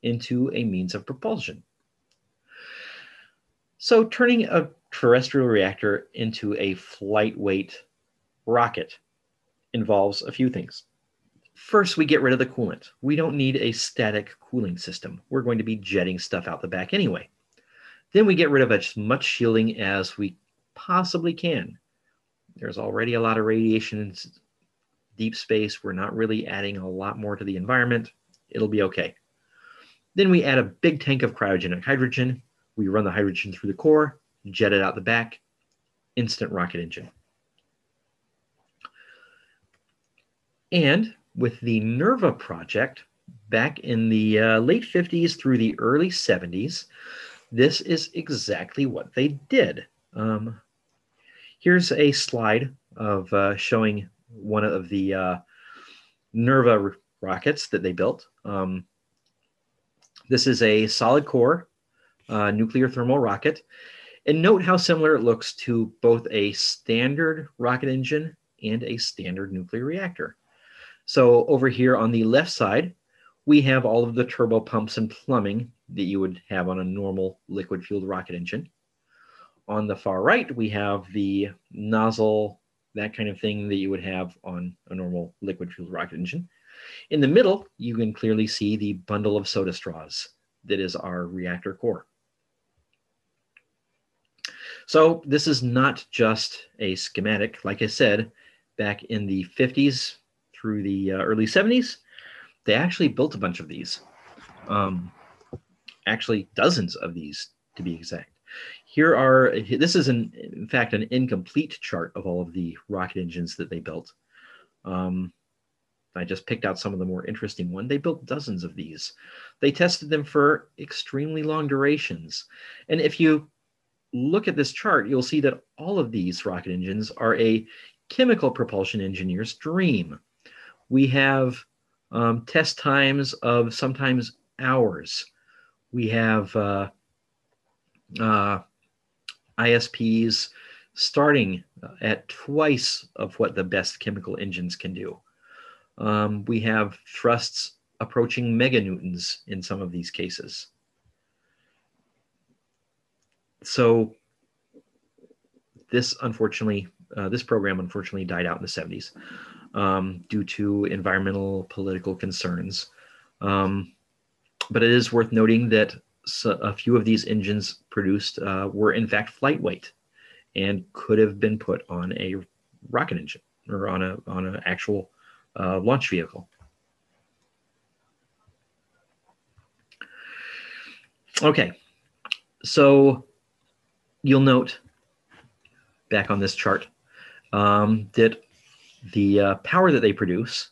into a means of propulsion. So turning a terrestrial reactor into a lightweight rocket involves a few things. First, we get rid of the coolant. We don't need a static cooling system. We're going to be jetting stuff out the back anyway. Then we get rid of as much shielding as we possibly can. There's already a lot of radiation in deep space. We're not really adding a lot more to the environment. It'll be okay. Then we add a big tank of cryogenic hydrogen. We run the hydrogen through the core, jet it out the back, instant rocket engine. And with the NERVA project back in the late 50s through the early 70s, this is exactly what they did. Here's a slide of showing one of the NERVA rockets that they built. This is a solid core nuclear thermal rocket. And note how similar it looks to both a standard rocket engine and a standard nuclear reactor. So over here on the left side, we have all of the turbo pumps and plumbing that you would have on a normal liquid-fueled rocket engine. On the far right, we have the nozzle, that kind of thing that you would have on a normal liquid-fueled rocket engine. In the middle, you can clearly see the bundle of soda straws that is our reactor core. So this is not just a schematic. Like I said, back in the 50s through the early 70s, they actually built a bunch of these, actually dozens of these to be exact. Here are, this is in fact an incomplete chart of all of the rocket engines that they built. I just picked out some of the more interesting ones. They built dozens of these. They tested them for extremely long durations. And if you look at this chart, you'll see that all of these rocket engines are a chemical propulsion engineer's dream. We have test times of sometimes hours. We have ISPs starting at twice of what the best chemical engines can do. We have thrusts approaching meganewtons in some of these cases. So this, unfortunately, this program unfortunately died out in the 70s due to environmental political concerns. But it is worth noting that a few of these engines produced were in fact flight weight and could have been put on a rocket engine or on an actual launch vehicle. Okay, so you'll note back on this chart that the power that they produce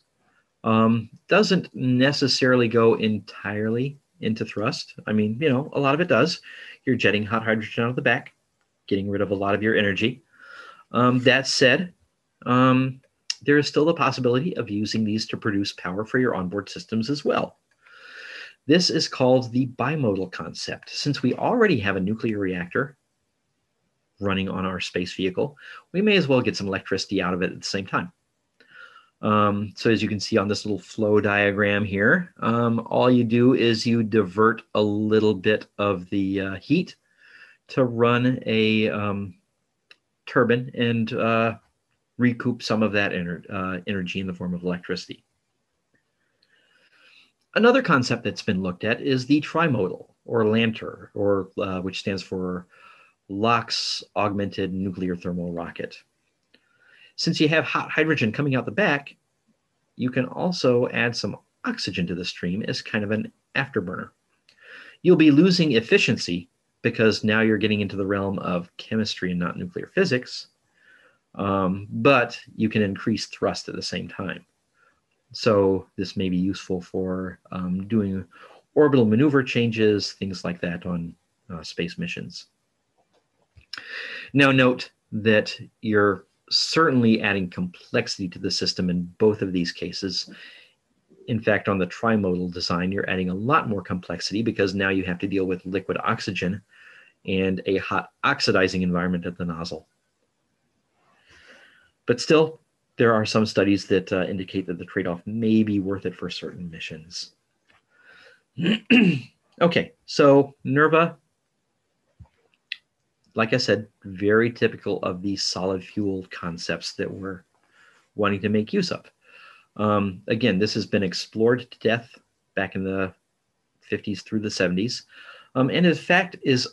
doesn't necessarily go entirely into thrust. I mean, you know, a lot of it does. You're jetting hot hydrogen out of the back, getting rid of a lot of your energy. That said, there is still the possibility of using these to produce power for your onboard systems as well. This is called the bimodal concept. Since we already have a nuclear reactor running on our space vehicle, we may as well get some electricity out of it at the same time. So as you can see on this little flow diagram here, all you do is you divert a little bit of the heat to run a turbine and recoup some of that energy in the form of electricity. Another concept that's been looked at is the trimodal, or LANTR, or which stands for LOX Augmented Nuclear Thermal Rocket. Since you have hot hydrogen coming out the back, you can also add some oxygen to the stream as kind of an afterburner. You'll be losing efficiency because now you're getting into the realm of chemistry and not nuclear physics, but you can increase thrust at the same time. So this may be useful for doing orbital maneuver changes, things like that on space missions. Now note that you're certainly adding complexity to the system in both of these cases. In fact, on the trimodal design, you're adding a lot more complexity because now you have to deal with liquid oxygen and a hot oxidizing environment at the nozzle. But still, there are some studies that indicate that the trade-off may be worth it for certain missions. Okay, so NERVA, like I said, very typical of these solid fuel concepts that we're wanting to make use of. Again, this has been explored to death back in the 50s through the 70s, and in fact is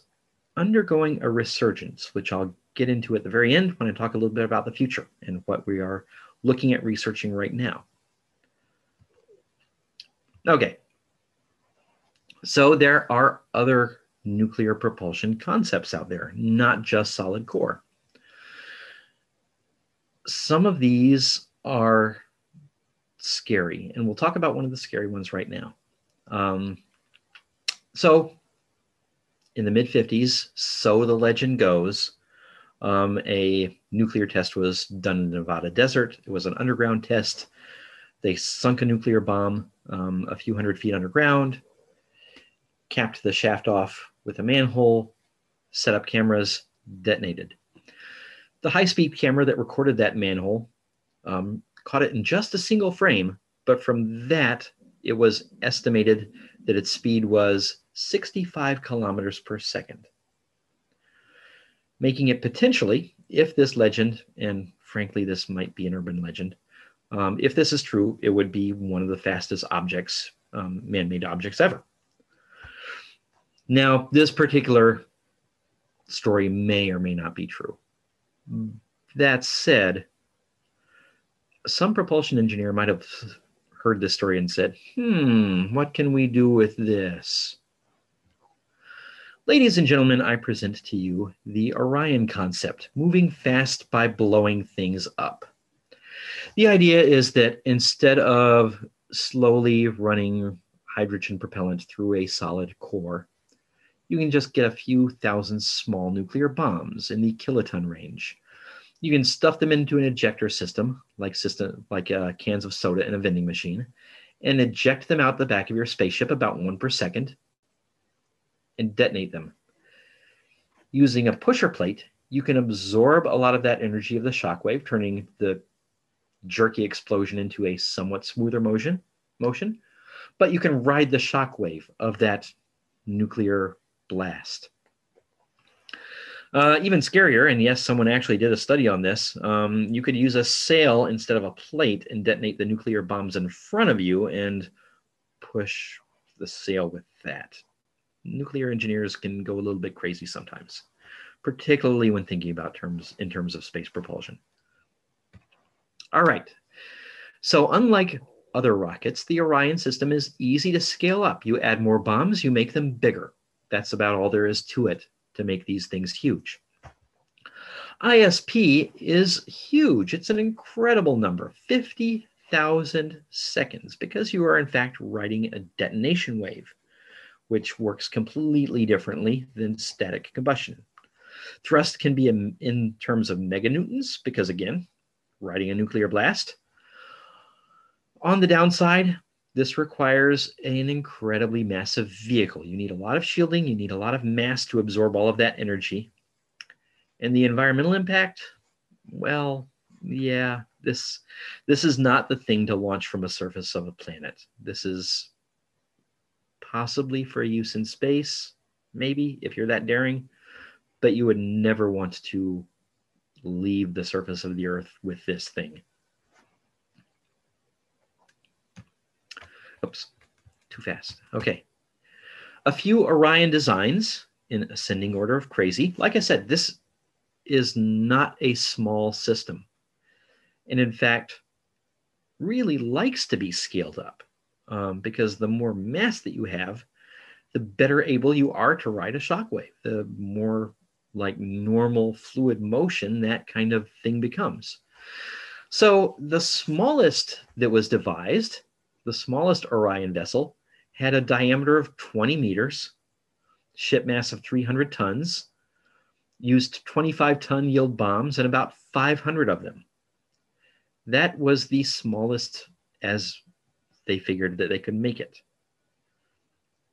undergoing a resurgence, which I'll get into at the very end when I talk a little bit about the future and what we are looking at researching right now. Okay, so there are other nuclear propulsion concepts out there, not just solid core. Some of these are scary, and we'll talk about one of the scary ones right now. So in the mid-50s, so the legend goes, A nuclear test was done in the Nevada desert. It was an underground test. They sunk a nuclear bomb a few hundred feet underground, capped the shaft off with a manhole, set up cameras, detonated. The high-speed camera that recorded that manhole caught it in just a single frame, but from that, it was estimated that its speed was 65 kilometers per second, making it potentially, if this legend, and frankly, this might be an urban legend, if this is true, it would be one of the fastest objects, man-made objects ever. Now, this particular story may or may not be true. That said, some propulsion engineer might have heard this story and said, what can we do with this? Ladies and gentlemen, I present to you the Orion concept, moving fast by blowing things up. The idea is that instead of slowly running hydrogen propellant through a solid core, you can just get a few thousand small nuclear bombs in the kiloton range. You can stuff them into an ejector system, like cans of soda in a vending machine, and eject them out the back of your spaceship about 1 per second and detonate them. Using a pusher plate, you can absorb a lot of that energy of the shockwave, turning the jerky explosion into a somewhat smoother motion, but you can ride the shockwave of that nuclear blast. Even scarier, and yes, someone actually did a study on this, you could use a sail instead of a plate and detonate the nuclear bombs in front of you and push the sail with that. Nuclear engineers can go a little bit crazy sometimes, particularly when thinking about in terms of space propulsion. All right, so unlike other rockets, the Orion system is easy to scale up. You add more bombs, you make them bigger. That's about all there is to it, to make these things huge. ISP is huge. It's an incredible number, 50,000 seconds, because you are in fact riding a detonation wave, which works completely differently than static combustion. Thrust can be in terms of meganewtons, because again, riding a nuclear blast. On the downside, this requires an incredibly massive vehicle. You need a lot of shielding, you need a lot of mass to absorb all of that energy. And the environmental impact, well, yeah, this is not the thing to launch from a surface of a planet. This is possibly for use in space, maybe, if you're that daring, but you would never want to leave the surface of the Earth with this thing. Oops, too fast. Okay. A few Orion designs in ascending order of crazy. Like I said, this is not a small system. And in fact, really likes to be scaled up because the more mass that you have, the better able you are to ride a shockwave, the more like normal fluid motion that kind of thing becomes. So the smallest that was devised, the smallest Orion vessel, had a diameter of 20 meters, ship mass of 300 tons, used 25-ton yield bombs and about 500 of them. That was the smallest as they figured that they could make it.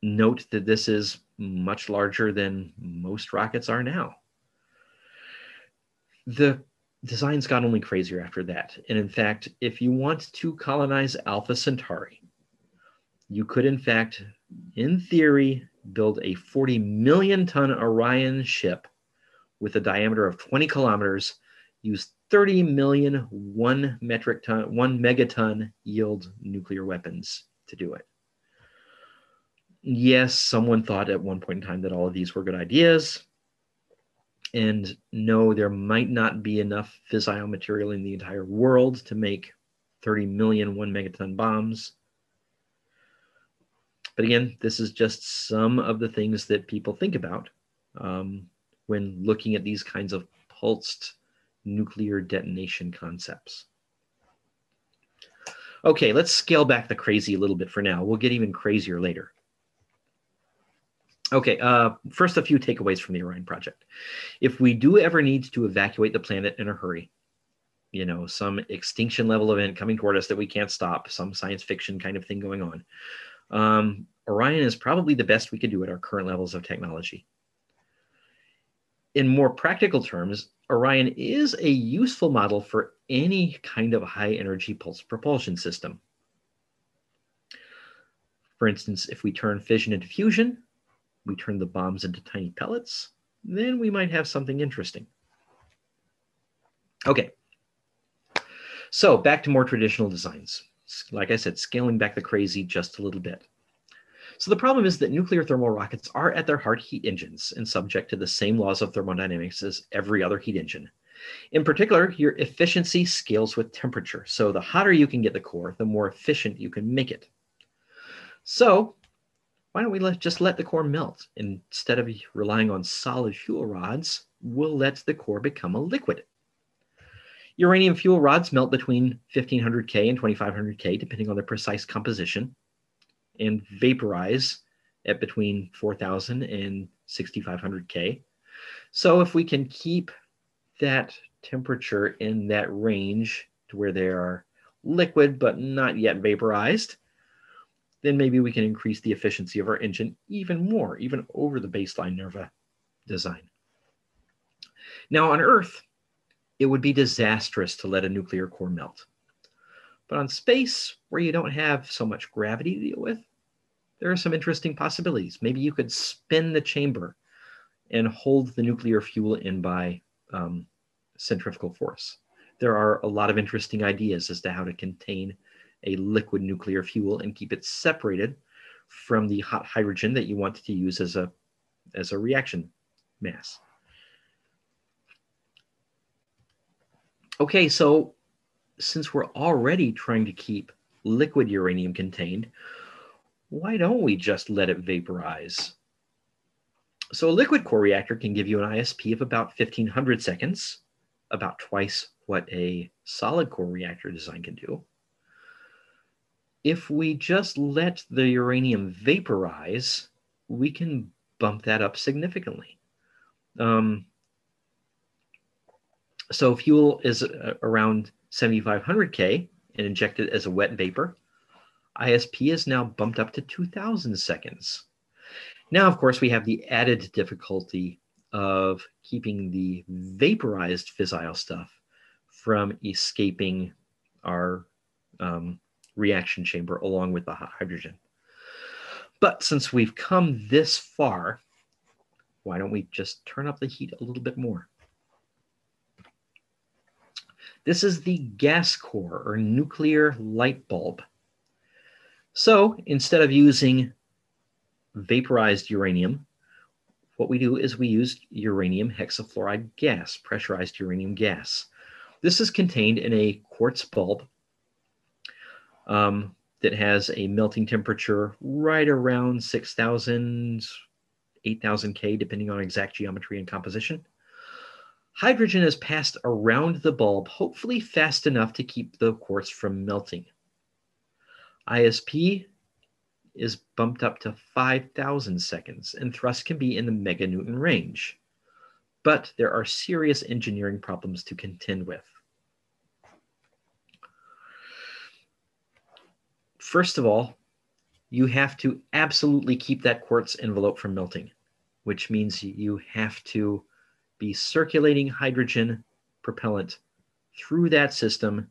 Note that this is much larger than most rockets are now. The designs got only crazier after that. And in fact, if you want to colonize Alpha Centauri, you could in fact, in theory, build a 40 million ton Orion ship with a diameter of 20 kilometers, use 30 million 1 megaton yield nuclear weapons to do it. Yes, someone thought at one point in time that all of these were good ideas. And no, there might not be enough fissile material in the entire world to make 30 million 1 megaton bombs. But again, this is just some of the things that people think about when looking at these kinds of pulsed nuclear detonation concepts. Okay, let's scale back the crazy a little bit for now. We'll get even crazier later. Okay, first, a few takeaways from the Orion project. If we do ever need to evacuate the planet in a hurry, you know, some extinction level event coming toward us that we can't stop, some science fiction kind of thing going on, Orion is probably the best we could do at our current levels of technology. In more practical terms, Orion is a useful model for any kind of high energy pulse propulsion system. For instance, if we turn fission into fusion, we turn the bombs into tiny pellets, then we might have something interesting. Okay, so back to more traditional designs. Like I said, scaling back the crazy just a little bit. So the problem is that nuclear thermal rockets are at their heart heat engines and subject to the same laws of thermodynamics as every other heat engine. In particular, your efficiency scales with temperature. So the hotter you can get the core, the more efficient you can make it. So why don't we just let the core melt? Instead of relying on solid fuel rods, we'll let the core become a liquid. Uranium fuel rods melt between 1500 K and 2500 K, depending on their precise composition, and vaporize at between 4000 and 6500 K. So if we can keep that temperature in that range to where they are liquid but not yet vaporized, then maybe we can increase the efficiency of our engine even more, even over the baseline NERVA design. Now on Earth, it would be disastrous to let a nuclear core melt. But on space, where you don't have so much gravity to deal with, there are some interesting possibilities. Maybe you could spin the chamber and hold the nuclear fuel in by centrifugal force. There are a lot of interesting ideas as to how to contain a liquid nuclear fuel and keep it separated from the hot hydrogen that you want to use as a reaction mass. Okay, so since we're already trying to keep liquid uranium contained, why don't we just let it vaporize? So a liquid core reactor can give you an ISP of about 1500 seconds, about twice what a solid core reactor design can do. If we just let the uranium vaporize, we can bump that up significantly. So fuel is around 7,500 K and injected as a wet vapor. ISP is now bumped up to 2,000 seconds. Now, of course, we have the added difficulty of keeping the vaporized fissile stuff from escaping our reaction chamber along with the hot hydrogen. But since we've come this far, why don't we just turn up the heat a little bit more? This is the gas core or nuclear light bulb. So instead of using vaporized uranium, what we do is we use uranium hexafluoride gas, pressurized uranium gas. This is contained in a quartz bulb that has a melting temperature right around 6,000, 8,000 K, depending on exact geometry and composition. Hydrogen is passed around the bulb, hopefully fast enough to keep the quartz from melting. ISP is bumped up to 5,000 seconds, and thrust can be in the meganewton range. But there are serious engineering problems to contend with. First of all, you have to absolutely keep that quartz envelope from melting, which means you have to be circulating hydrogen propellant through that system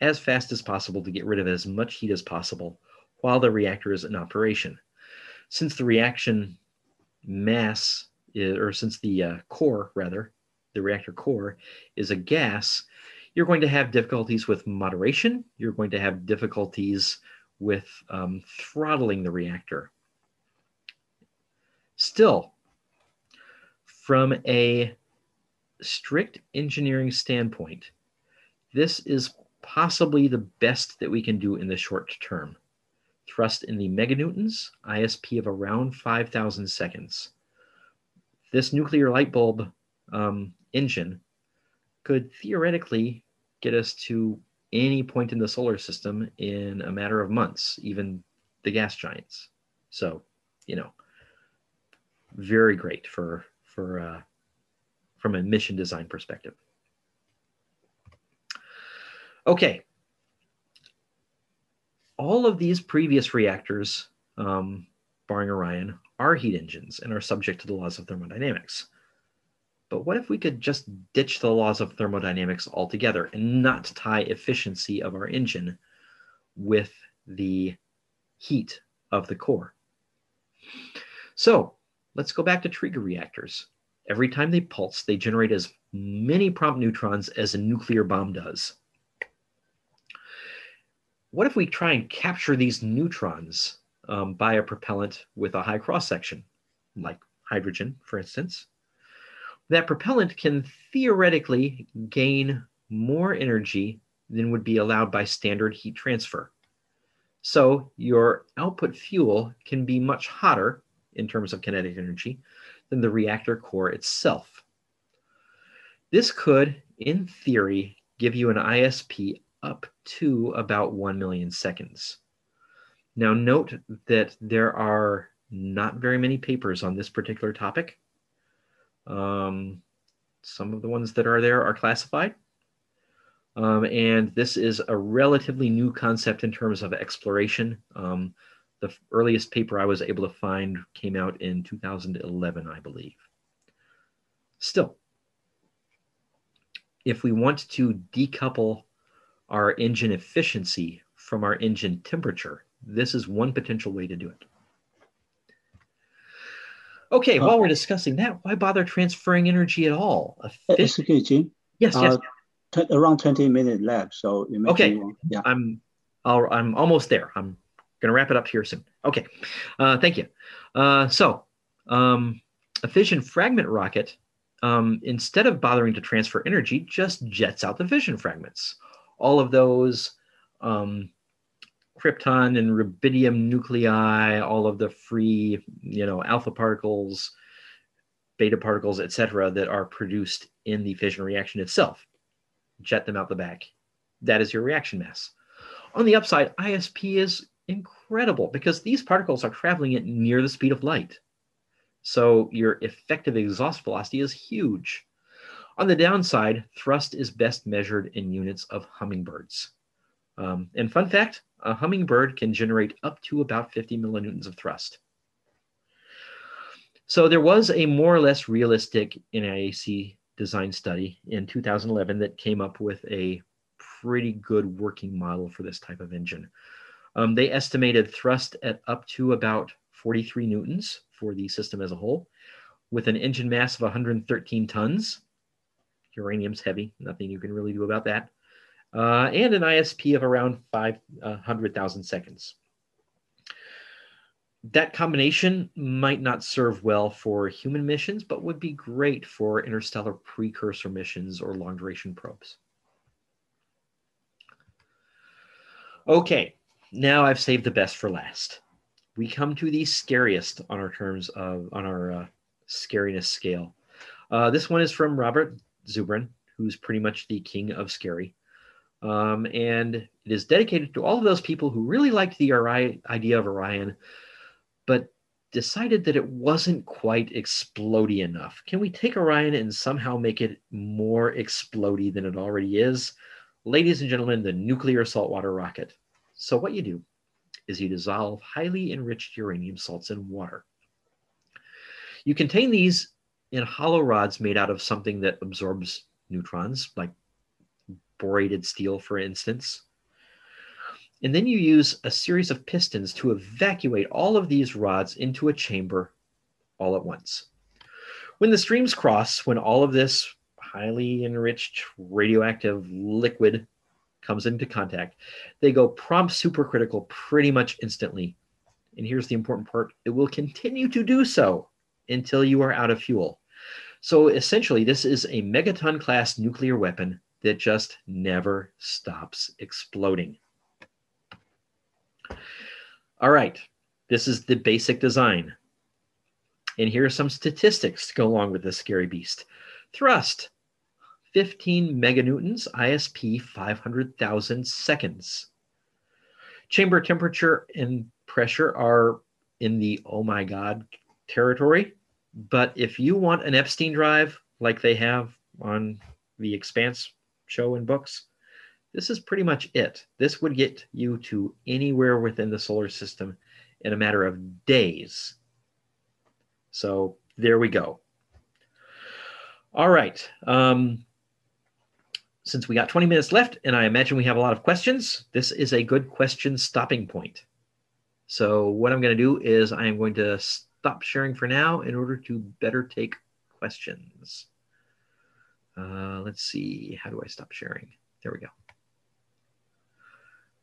as fast as possible to get rid of as much heat as possible while the reactor is in operation. Since the reaction mass, or since the core rather, the reactor core is a gas, you're going to have difficulties with moderation. You're going to have difficulties with throttling the reactor. Still, from a strict engineering standpoint, this is possibly the best that we can do in the short term. Thrust in the meganewtons, ISP of around 5,000 seconds. This nuclear light bulb engine could theoretically get us to any point in the solar system in a matter of months, even the gas giants. So, you know, very great for from a mission design perspective. Okay. All of these previous reactors, barring Orion, are heat engines and are subject to the laws of thermodynamics. But what if we could just ditch the laws of thermodynamics altogether and not tie efficiency of our engine with the heat of the core? So let's go back to TRIGA reactors. Every time they pulse, they generate as many prompt neutrons as a nuclear bomb does. What if we try and capture these neutrons by a propellant with a high cross-section, like hydrogen, for instance? That propellant can theoretically gain more energy than would be allowed by standard heat transfer. So your output fuel can be much hotter in terms of kinetic energy than the reactor core itself. This could, in theory, give you an ISP up to about 1 million seconds. Now note that there are not very many papers on this particular topic. Some of the ones that are there are classified. And this is a relatively new concept in terms of exploration. The earliest paper I was able to find came out in 2011, I believe. Still, if we want to decouple our engine efficiency from our engine temperature, this is one potential way to do it. Okay, while we're discussing that, why bother transferring energy at all? Excuse me. Yes, yes. Around 20 minutes left, so it may okay. Yeah. I'm almost there. I'm gonna wrap it up here soon. Okay, thank you. So a fission fragment rocket, instead of bothering to transfer energy, just jets out the fission fragments. All of those krypton and rubidium nuclei, all of the free, alpha particles, beta particles, etc., that are produced in the fission reaction itself. Jet them out the back. That is your reaction mass. On the upside, ISP is incredible because these particles are traveling at near the speed of light. So your effective exhaust velocity is huge. On the downside, thrust is best measured in units of hummingbirds. And fun fact, a hummingbird can generate up to about 50 millinewtons of thrust. So there was a more or less realistic NIAC design study in 2011 that came up with a pretty good working model for this type of engine. They estimated thrust at up to about 43 newtons for the system as a whole, with an engine mass of 113 tons. Uranium's heavy, nothing you can really do about that. And an ISP of around 500,000 seconds. That combination might not serve well for human missions, but would be great for interstellar precursor missions or long-duration probes. Okay, now I've saved the best for last. We come to the scariest on our scariness scale. This one is from Robert Zubrin, who's pretty much the king of scary. And it is dedicated to all of those people who really liked the idea of Orion, but decided that it wasn't quite explodey enough. Can we take Orion and somehow make it more explodey than it already is? Ladies and gentlemen, the nuclear saltwater rocket. So what you do is you dissolve highly enriched uranium salts in water. You contain these in hollow rods made out of something that absorbs neutrons, like borated steel, for instance. And then you use a series of pistons to evacuate all of these rods into a chamber all at once. When the streams cross, when all of this highly enriched radioactive liquid comes into contact, they go prompt supercritical pretty much instantly. And here's the important part, it will continue to do so until you are out of fuel. So essentially, this is a megaton class nuclear weapon that just never stops exploding. All right, this is the basic design. And here are some statistics to go along with this scary beast. Thrust, 15 meganewtons, ISP 500,000 seconds. Chamber temperature and pressure are in the oh my God territory. But if you want an Epstein drive like they have on the Expanse show and books, this is pretty much it. This would get you to anywhere within the solar system in a matter of days. So there we go. All right. Since we got 20 minutes left, and I imagine we have a lot of questions, this is a good question stopping point. So what I'm going to do is I am going to stop sharing for now in order to better take questions. Let's see, how do I stop sharing? There we go.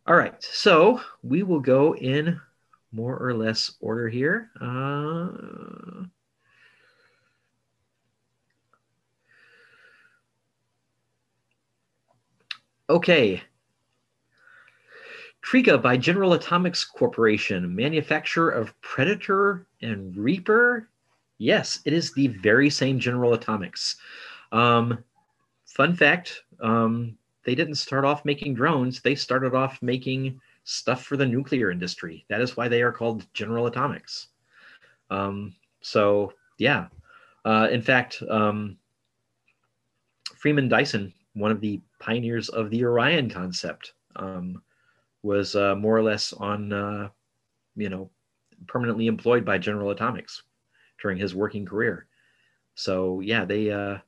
All right, so we will go in more or less order here. Okay. TRIGA by General Atomics Corporation, manufacturer of Predator and Reaper. Yes, it is the very same General Atomics. Fun fact, they didn't start off making drones. They started off making stuff for the nuclear industry. That is why they are called General Atomics. So yeah, in fact, Freeman Dyson, one of the pioneers of the Orion concept, was more or less on, you know, permanently employed by General Atomics during his working career. So yeah, they are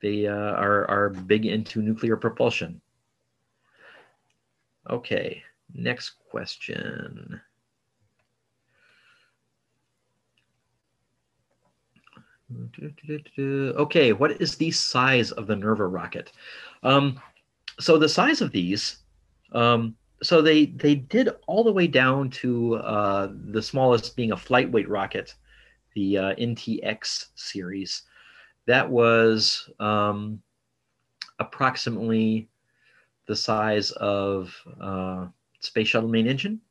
big into nuclear propulsion. Okay, next question. Okay, what is the size of the NERVA rocket? So the size of these, so they did all the way down to the smallest being a flightweight rocket, the NTX series. That was approximately the size of Space Shuttle main engine.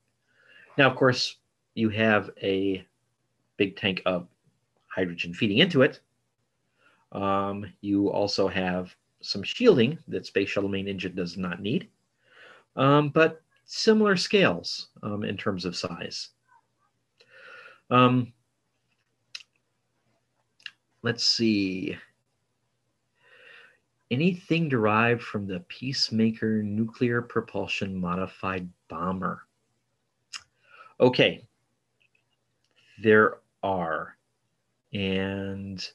Now, of course, you have a big tank of hydrogen feeding into it. You also have some shielding that Space Shuttle main engine does not need, but similar scales in terms of size. Let's see. Anything derived from the Peacemaker nuclear propulsion modified bomber? Okay. There are. And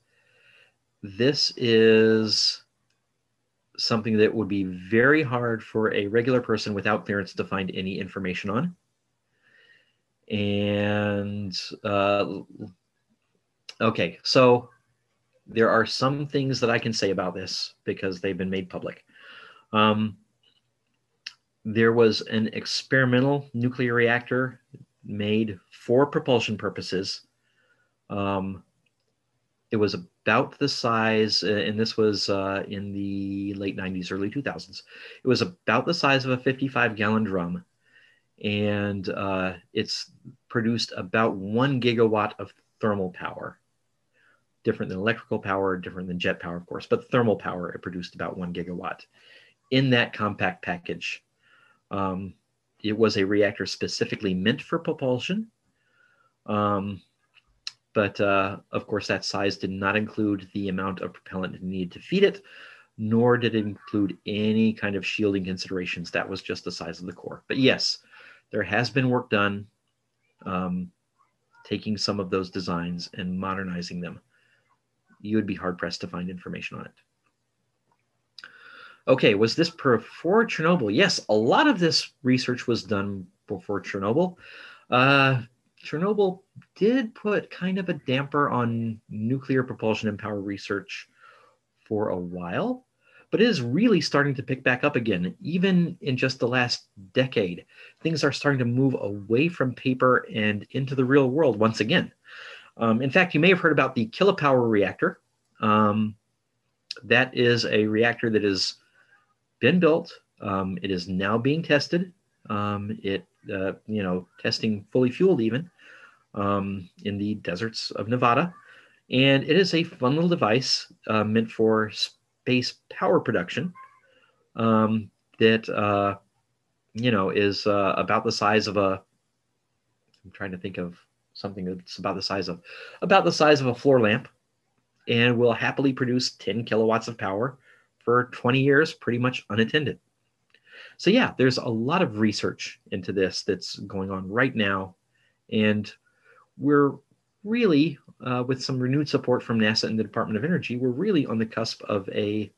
this is something that would be very hard for a regular person without clearance to find any information on. And okay, so there are some things that I can say about this because they've been made public. There was an experimental nuclear reactor made for propulsion purposes. It was about the size, and this was in the late 90s, early 2000s. It was about the size of a 55-gallon drum, and it's produced about 1 gigawatt of thermal power. Different than electrical power, different than jet power, of course, but thermal power, it produced about 1 gigawatt in that compact package. It was a reactor specifically meant for propulsion. But of course, that size did not include the amount of propellant needed to feed it, nor did it include any kind of shielding considerations. That was just the size of the core. But yes, there has been work done taking some of those designs and modernizing them. You would be hard-pressed to find information on it. Okay, was this before Chernobyl? Yes, a lot of this research was done before Chernobyl. Chernobyl did put kind of a damper on nuclear propulsion and power research for a while, but it is really starting to pick back up again. Even in just the last decade, things are starting to move away from paper and into the real world once again. In fact, you may have heard about the Kilopower reactor. That is a reactor that has been built. It is now being tested. You know, testing fully fueled even in the deserts of Nevada. And it is a fun little device meant for space power production that, you know, is about the size of a, I'm trying to think of something that's about the size of a floor lamp, and will happily produce 10 kilowatts of power for 20 years, pretty much unattended. So yeah, there's a lot of research into this that's going on right now. And we're really, with some renewed support from NASA and the Department of Energy, we're really on the cusp of a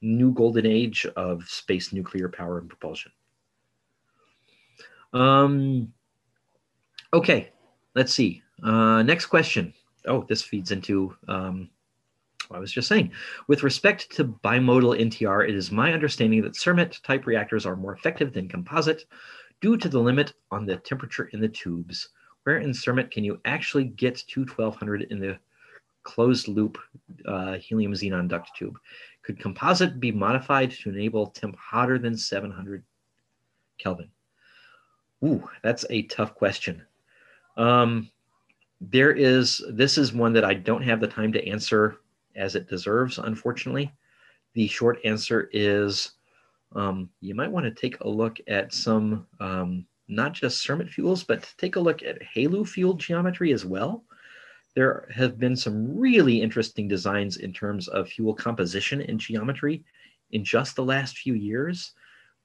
new golden age of space nuclear power and propulsion. Okay, let's see. Next question. Oh, this feeds into what I was just saying. With respect to bimodal NTR, it is my understanding that cermet-type reactors are more effective than composite due to the limit on the temperature in the tubes. Where in cermet can you actually get to 1200 in the closed-loop helium xenon duct tube? Could composite be modified to enable temp hotter than 700 Kelvin? Ooh, that's a tough question. This is one that I don't have the time to answer as it deserves, unfortunately. The short answer is you might want to take a look at some, not just cermet fuels, but take a look at HALEU fuel geometry as well. There have been some really interesting designs in terms of fuel composition and geometry in just the last few years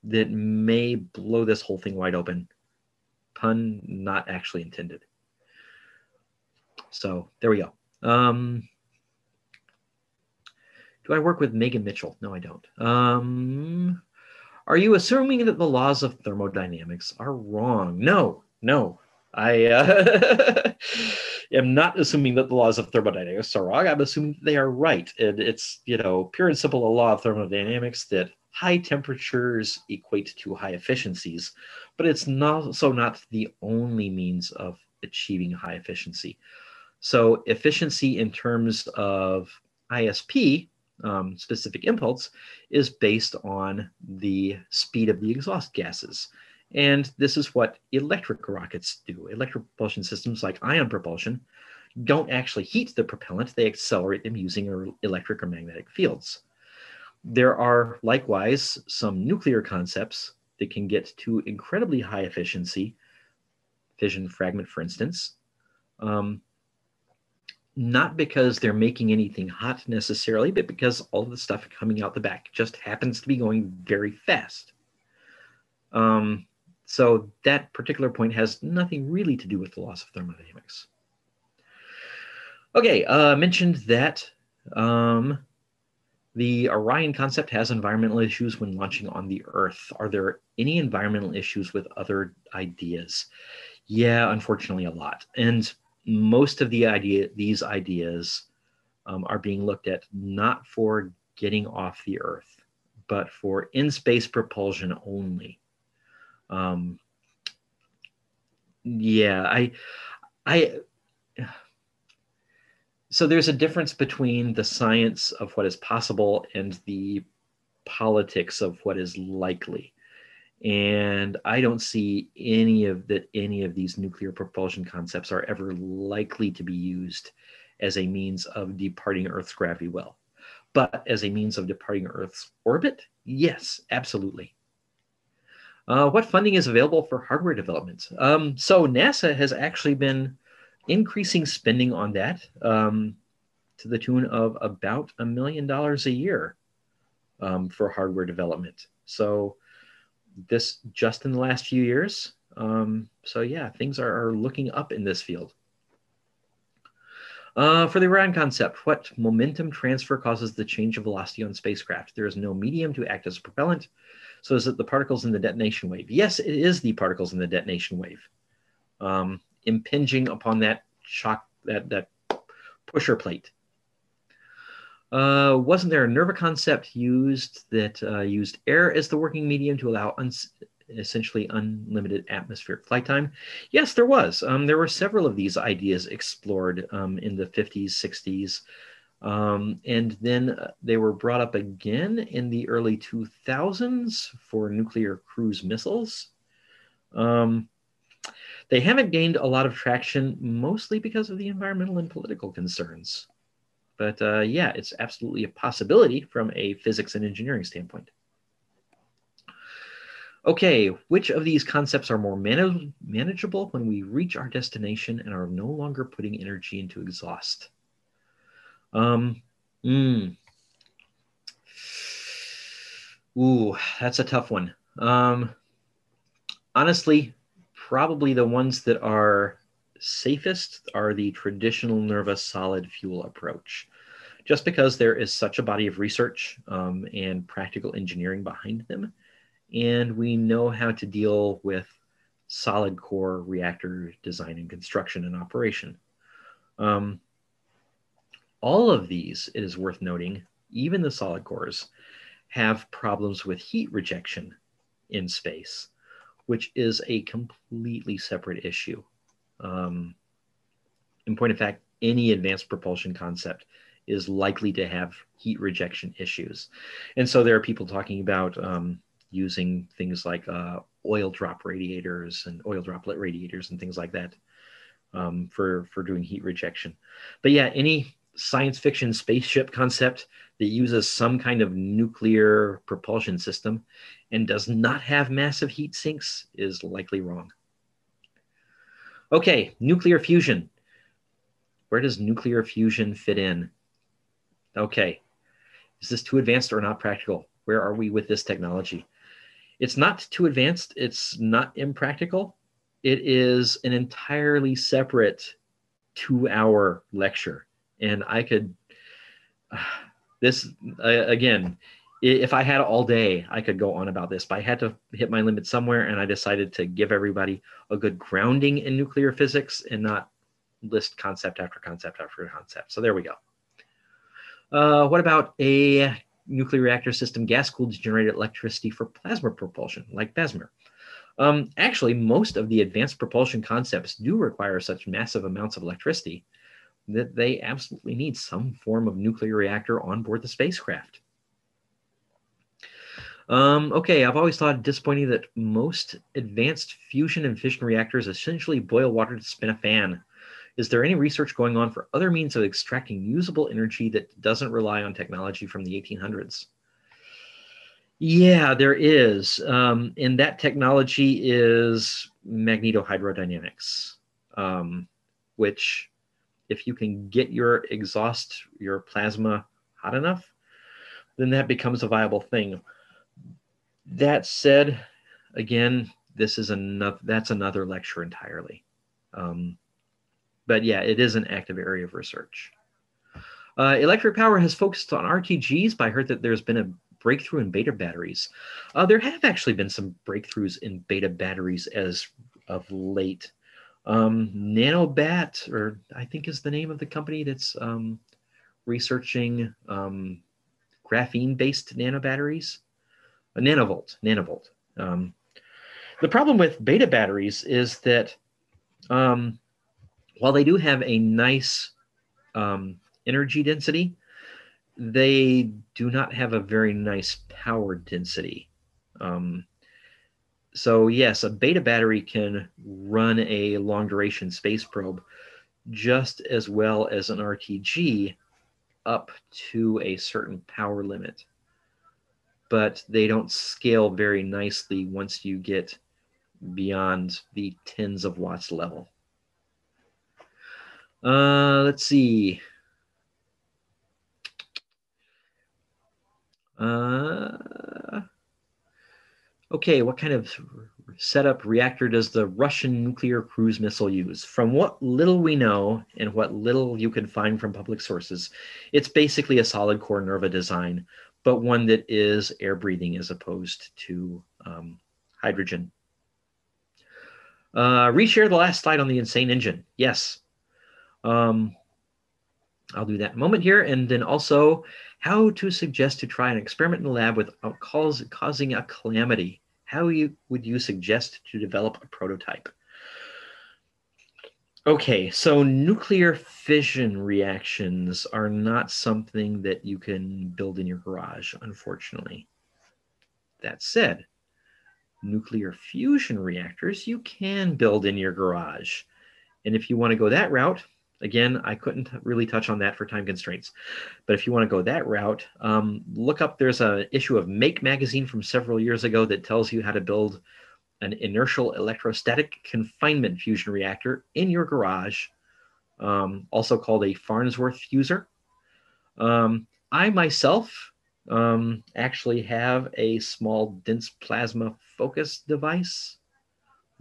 that may blow this whole thing wide open. Pun not actually intended. So there we go. Do I work with Megan Mitchell? No, I don't. Are you assuming that the laws of thermodynamics are wrong? No, no. I am not assuming that the laws of thermodynamics are wrong. I'm assuming they are right. And it's, you know, pure and simple a law of thermodynamics that high temperatures equate to high efficiencies, but it's also not the only means of achieving high efficiency. So efficiency in terms of ISP, specific impulse, is based on the speed of the exhaust gases. And this is what electric rockets do. Electric propulsion systems like ion propulsion don't actually heat the propellant. They accelerate them using electric or magnetic fields. There are likewise some nuclear concepts that can get to incredibly high efficiency, fission fragment, for instance, not because they're making anything hot necessarily, but because all the stuff coming out the back just happens to be going very fast. So that particular point has nothing really to do with the laws of thermodynamics. Okay, mentioned that the Orion concept has environmental issues when launching on the Earth. Are there any environmental issues with other ideas? Yeah, unfortunately, a lot. And most of these ideas are being looked at not for getting off the Earth, but for in-space propulsion only. So there's a difference between the science of what is possible and the politics of what is likely. And I don't see any of these nuclear propulsion concepts are ever likely to be used as a means of departing Earth's gravity well. But as a means of departing Earth's orbit, yes, absolutely. What funding is available for hardware development? So NASA has actually been increasing spending on that to the tune of about $1 million a year for hardware development. So this just in the last few years. So yeah, things are looking up in this field. For the Orion concept, what momentum transfer causes the change of velocity on spacecraft? There is no medium to act as a propellant. So is it the particles in the detonation wave? Yes, it is the particles in the detonation wave. Impinging upon that shock, that pusher plate. Wasn't there a NERVA concept used that used air as the working medium to allow essentially unlimited atmospheric flight time? Yes, there was. There were several of these ideas explored in the 50s, 60s, and then they were brought up again in the early 2000s for nuclear cruise missiles. They haven't gained a lot of traction, mostly because of the environmental and political concerns. But yeah, it's absolutely a possibility from a physics and engineering standpoint. Okay, which of these concepts are more manageable when we reach our destination and are no longer putting energy into exhaust? Ooh, that's a tough one. Honestly, probably the ones that are safest are the traditional NERVA solid fuel approach, just because there is such a body of research and practical engineering behind them. And we know how to deal with solid core reactor design and construction and operation. All of these, it is worth noting, even the solid cores, have problems with heat rejection in space, which is a completely separate issue. In point of fact, any advanced propulsion concept is likely to have heat rejection issues. And so there are people talking about using things like oil drop radiators and oil droplet radiators and things like that for doing heat rejection. But yeah, any science fiction spaceship concept that uses some kind of nuclear propulsion system and does not have massive heat sinks is likely wrong. Okay, nuclear fusion. Where does nuclear fusion fit in? Okay, is this too advanced or not practical? Where are we with this technology? It's not too advanced. It's not impractical. It is an entirely separate 2-hour lecture. And I could, again, if I had all day, I could go on about this, but I had to hit my limit somewhere. And I decided to give everybody a good grounding in nuclear physics and not list concept after concept after concept. So there we go. What about a nuclear reactor system gas-cooled to generate electricity for plasma propulsion, like BASMR? Actually, most of the advanced propulsion concepts do require such massive amounts of electricity that they absolutely need some form of nuclear reactor on board the spacecraft. Okay, I've always thought it disappointing that most advanced fusion and fission reactors essentially boil water to spin a fan. Is there any research going on for other means of extracting usable energy that doesn't rely on technology from the 1800s? Yeah, there is. And that technology is magnetohydrodynamics, which if you can get your exhaust, your plasma hot enough, then that becomes a viable thing. That said, again, this is another lecture entirely. But yeah, it is an active area of research. Electric power has focused on RTGs, but I heard that there's been a breakthrough in beta batteries. There have actually been some breakthroughs in beta batteries as of late. Nanobat, or I think is the name of the company that's researching graphene-based nanobatteries. Nanovolt. The problem with beta batteries is that while they do have a nice energy density, they do not have a very nice power density. So yes, a beta battery can run a long duration space probe just as well as an RTG up to a certain power limit, but they don't scale very nicely once you get beyond the tens of watts level. Let's see. Okay, what kind of setup reactor does the Russian nuclear cruise missile use? From what little we know and what little you can find from public sources, it's basically a solid core NERVA design, but one that is air breathing as opposed to hydrogen. Reshare the last slide on the insane engine. Yes. I'll do that in a moment here. And then also how to suggest to try an experiment in the lab without causing a calamity. How would you suggest to develop a prototype? Okay, so nuclear fission reactions are not something that you can build in your garage, unfortunately. That said, nuclear fusion reactors you can build in your garage. And if you want to go that route, Again, I couldn't really touch on that for time constraints. But if you want to go that route, look up, there's an issue of Make magazine from several years ago that tells you how to build an inertial electrostatic confinement fusion reactor in your garage, also called a Farnsworth fuser. I myself actually have a small dense plasma focus device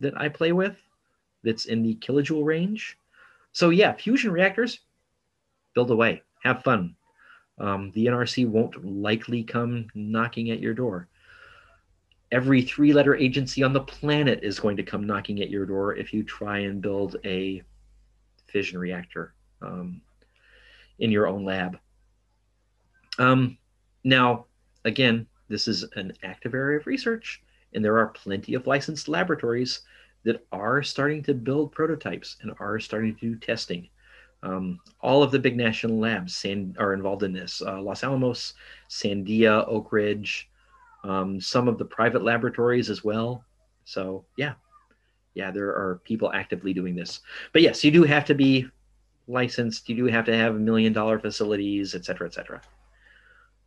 that I play with that's in the kilojoule range. So yeah, fusion reactors, build away, have fun. The NRC won't likely come knocking at your door. Every three-letter agency on the planet is going to come knocking at your door if you try and build a fission reactor in your own lab. Now, again, this is an active area of research, and there are plenty of licensed laboratories that are starting to build prototypes and are starting to do testing. All of the big national labs are involved in this. Los Alamos, Sandia, Oak Ridge, some of the private laboratories as well. So yeah, there are people actively doing this. But yes, you do have to be licensed. You do have to have $1 million facilities, et cetera, et cetera.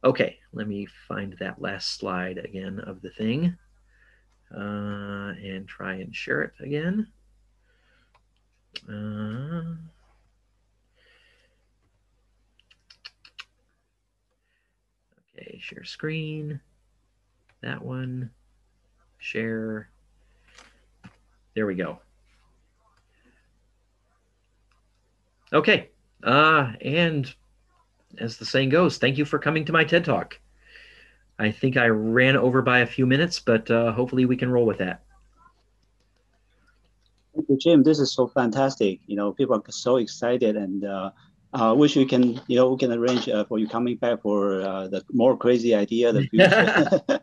Okay, let me find that last slide again of the thing and try and share it again. Okay, share screen. That one, share, there we go. Okay, and as the saying goes, thank you for coming to my TED Talk. I think I ran over by a few minutes, but hopefully we can roll with that. Thank you, Jim. This is so fantastic. You know, people are so excited, and wish we can, you know, we can arrange for you coming back for the more crazy idea. The future.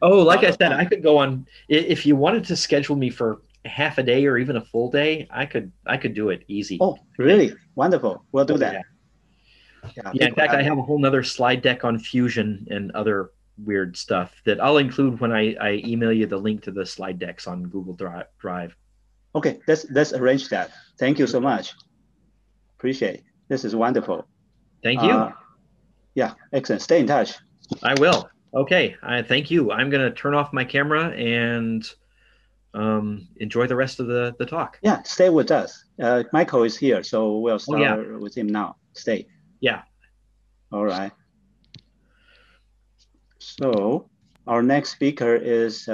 Oh, like I said, I could go on. If you wanted to schedule me for half a day or even a full day, I could do it easy. Oh, really? Wonderful. We'll do that. Yeah, in fact, I have a whole nother slide deck on fusion and other weird stuff that I'll include when I email you the link to the slide decks on Google Drive. Okay, let's arrange that. Thank you so much. Appreciate it. This is wonderful. Thank you. Yeah, excellent. Stay in touch. I will. Okay, thank you. I'm going to turn off my camera and enjoy the rest of the talk. Yeah, stay with us. Michael is here, so we'll start with him now. Stay. Yeah. All right. So our next speaker is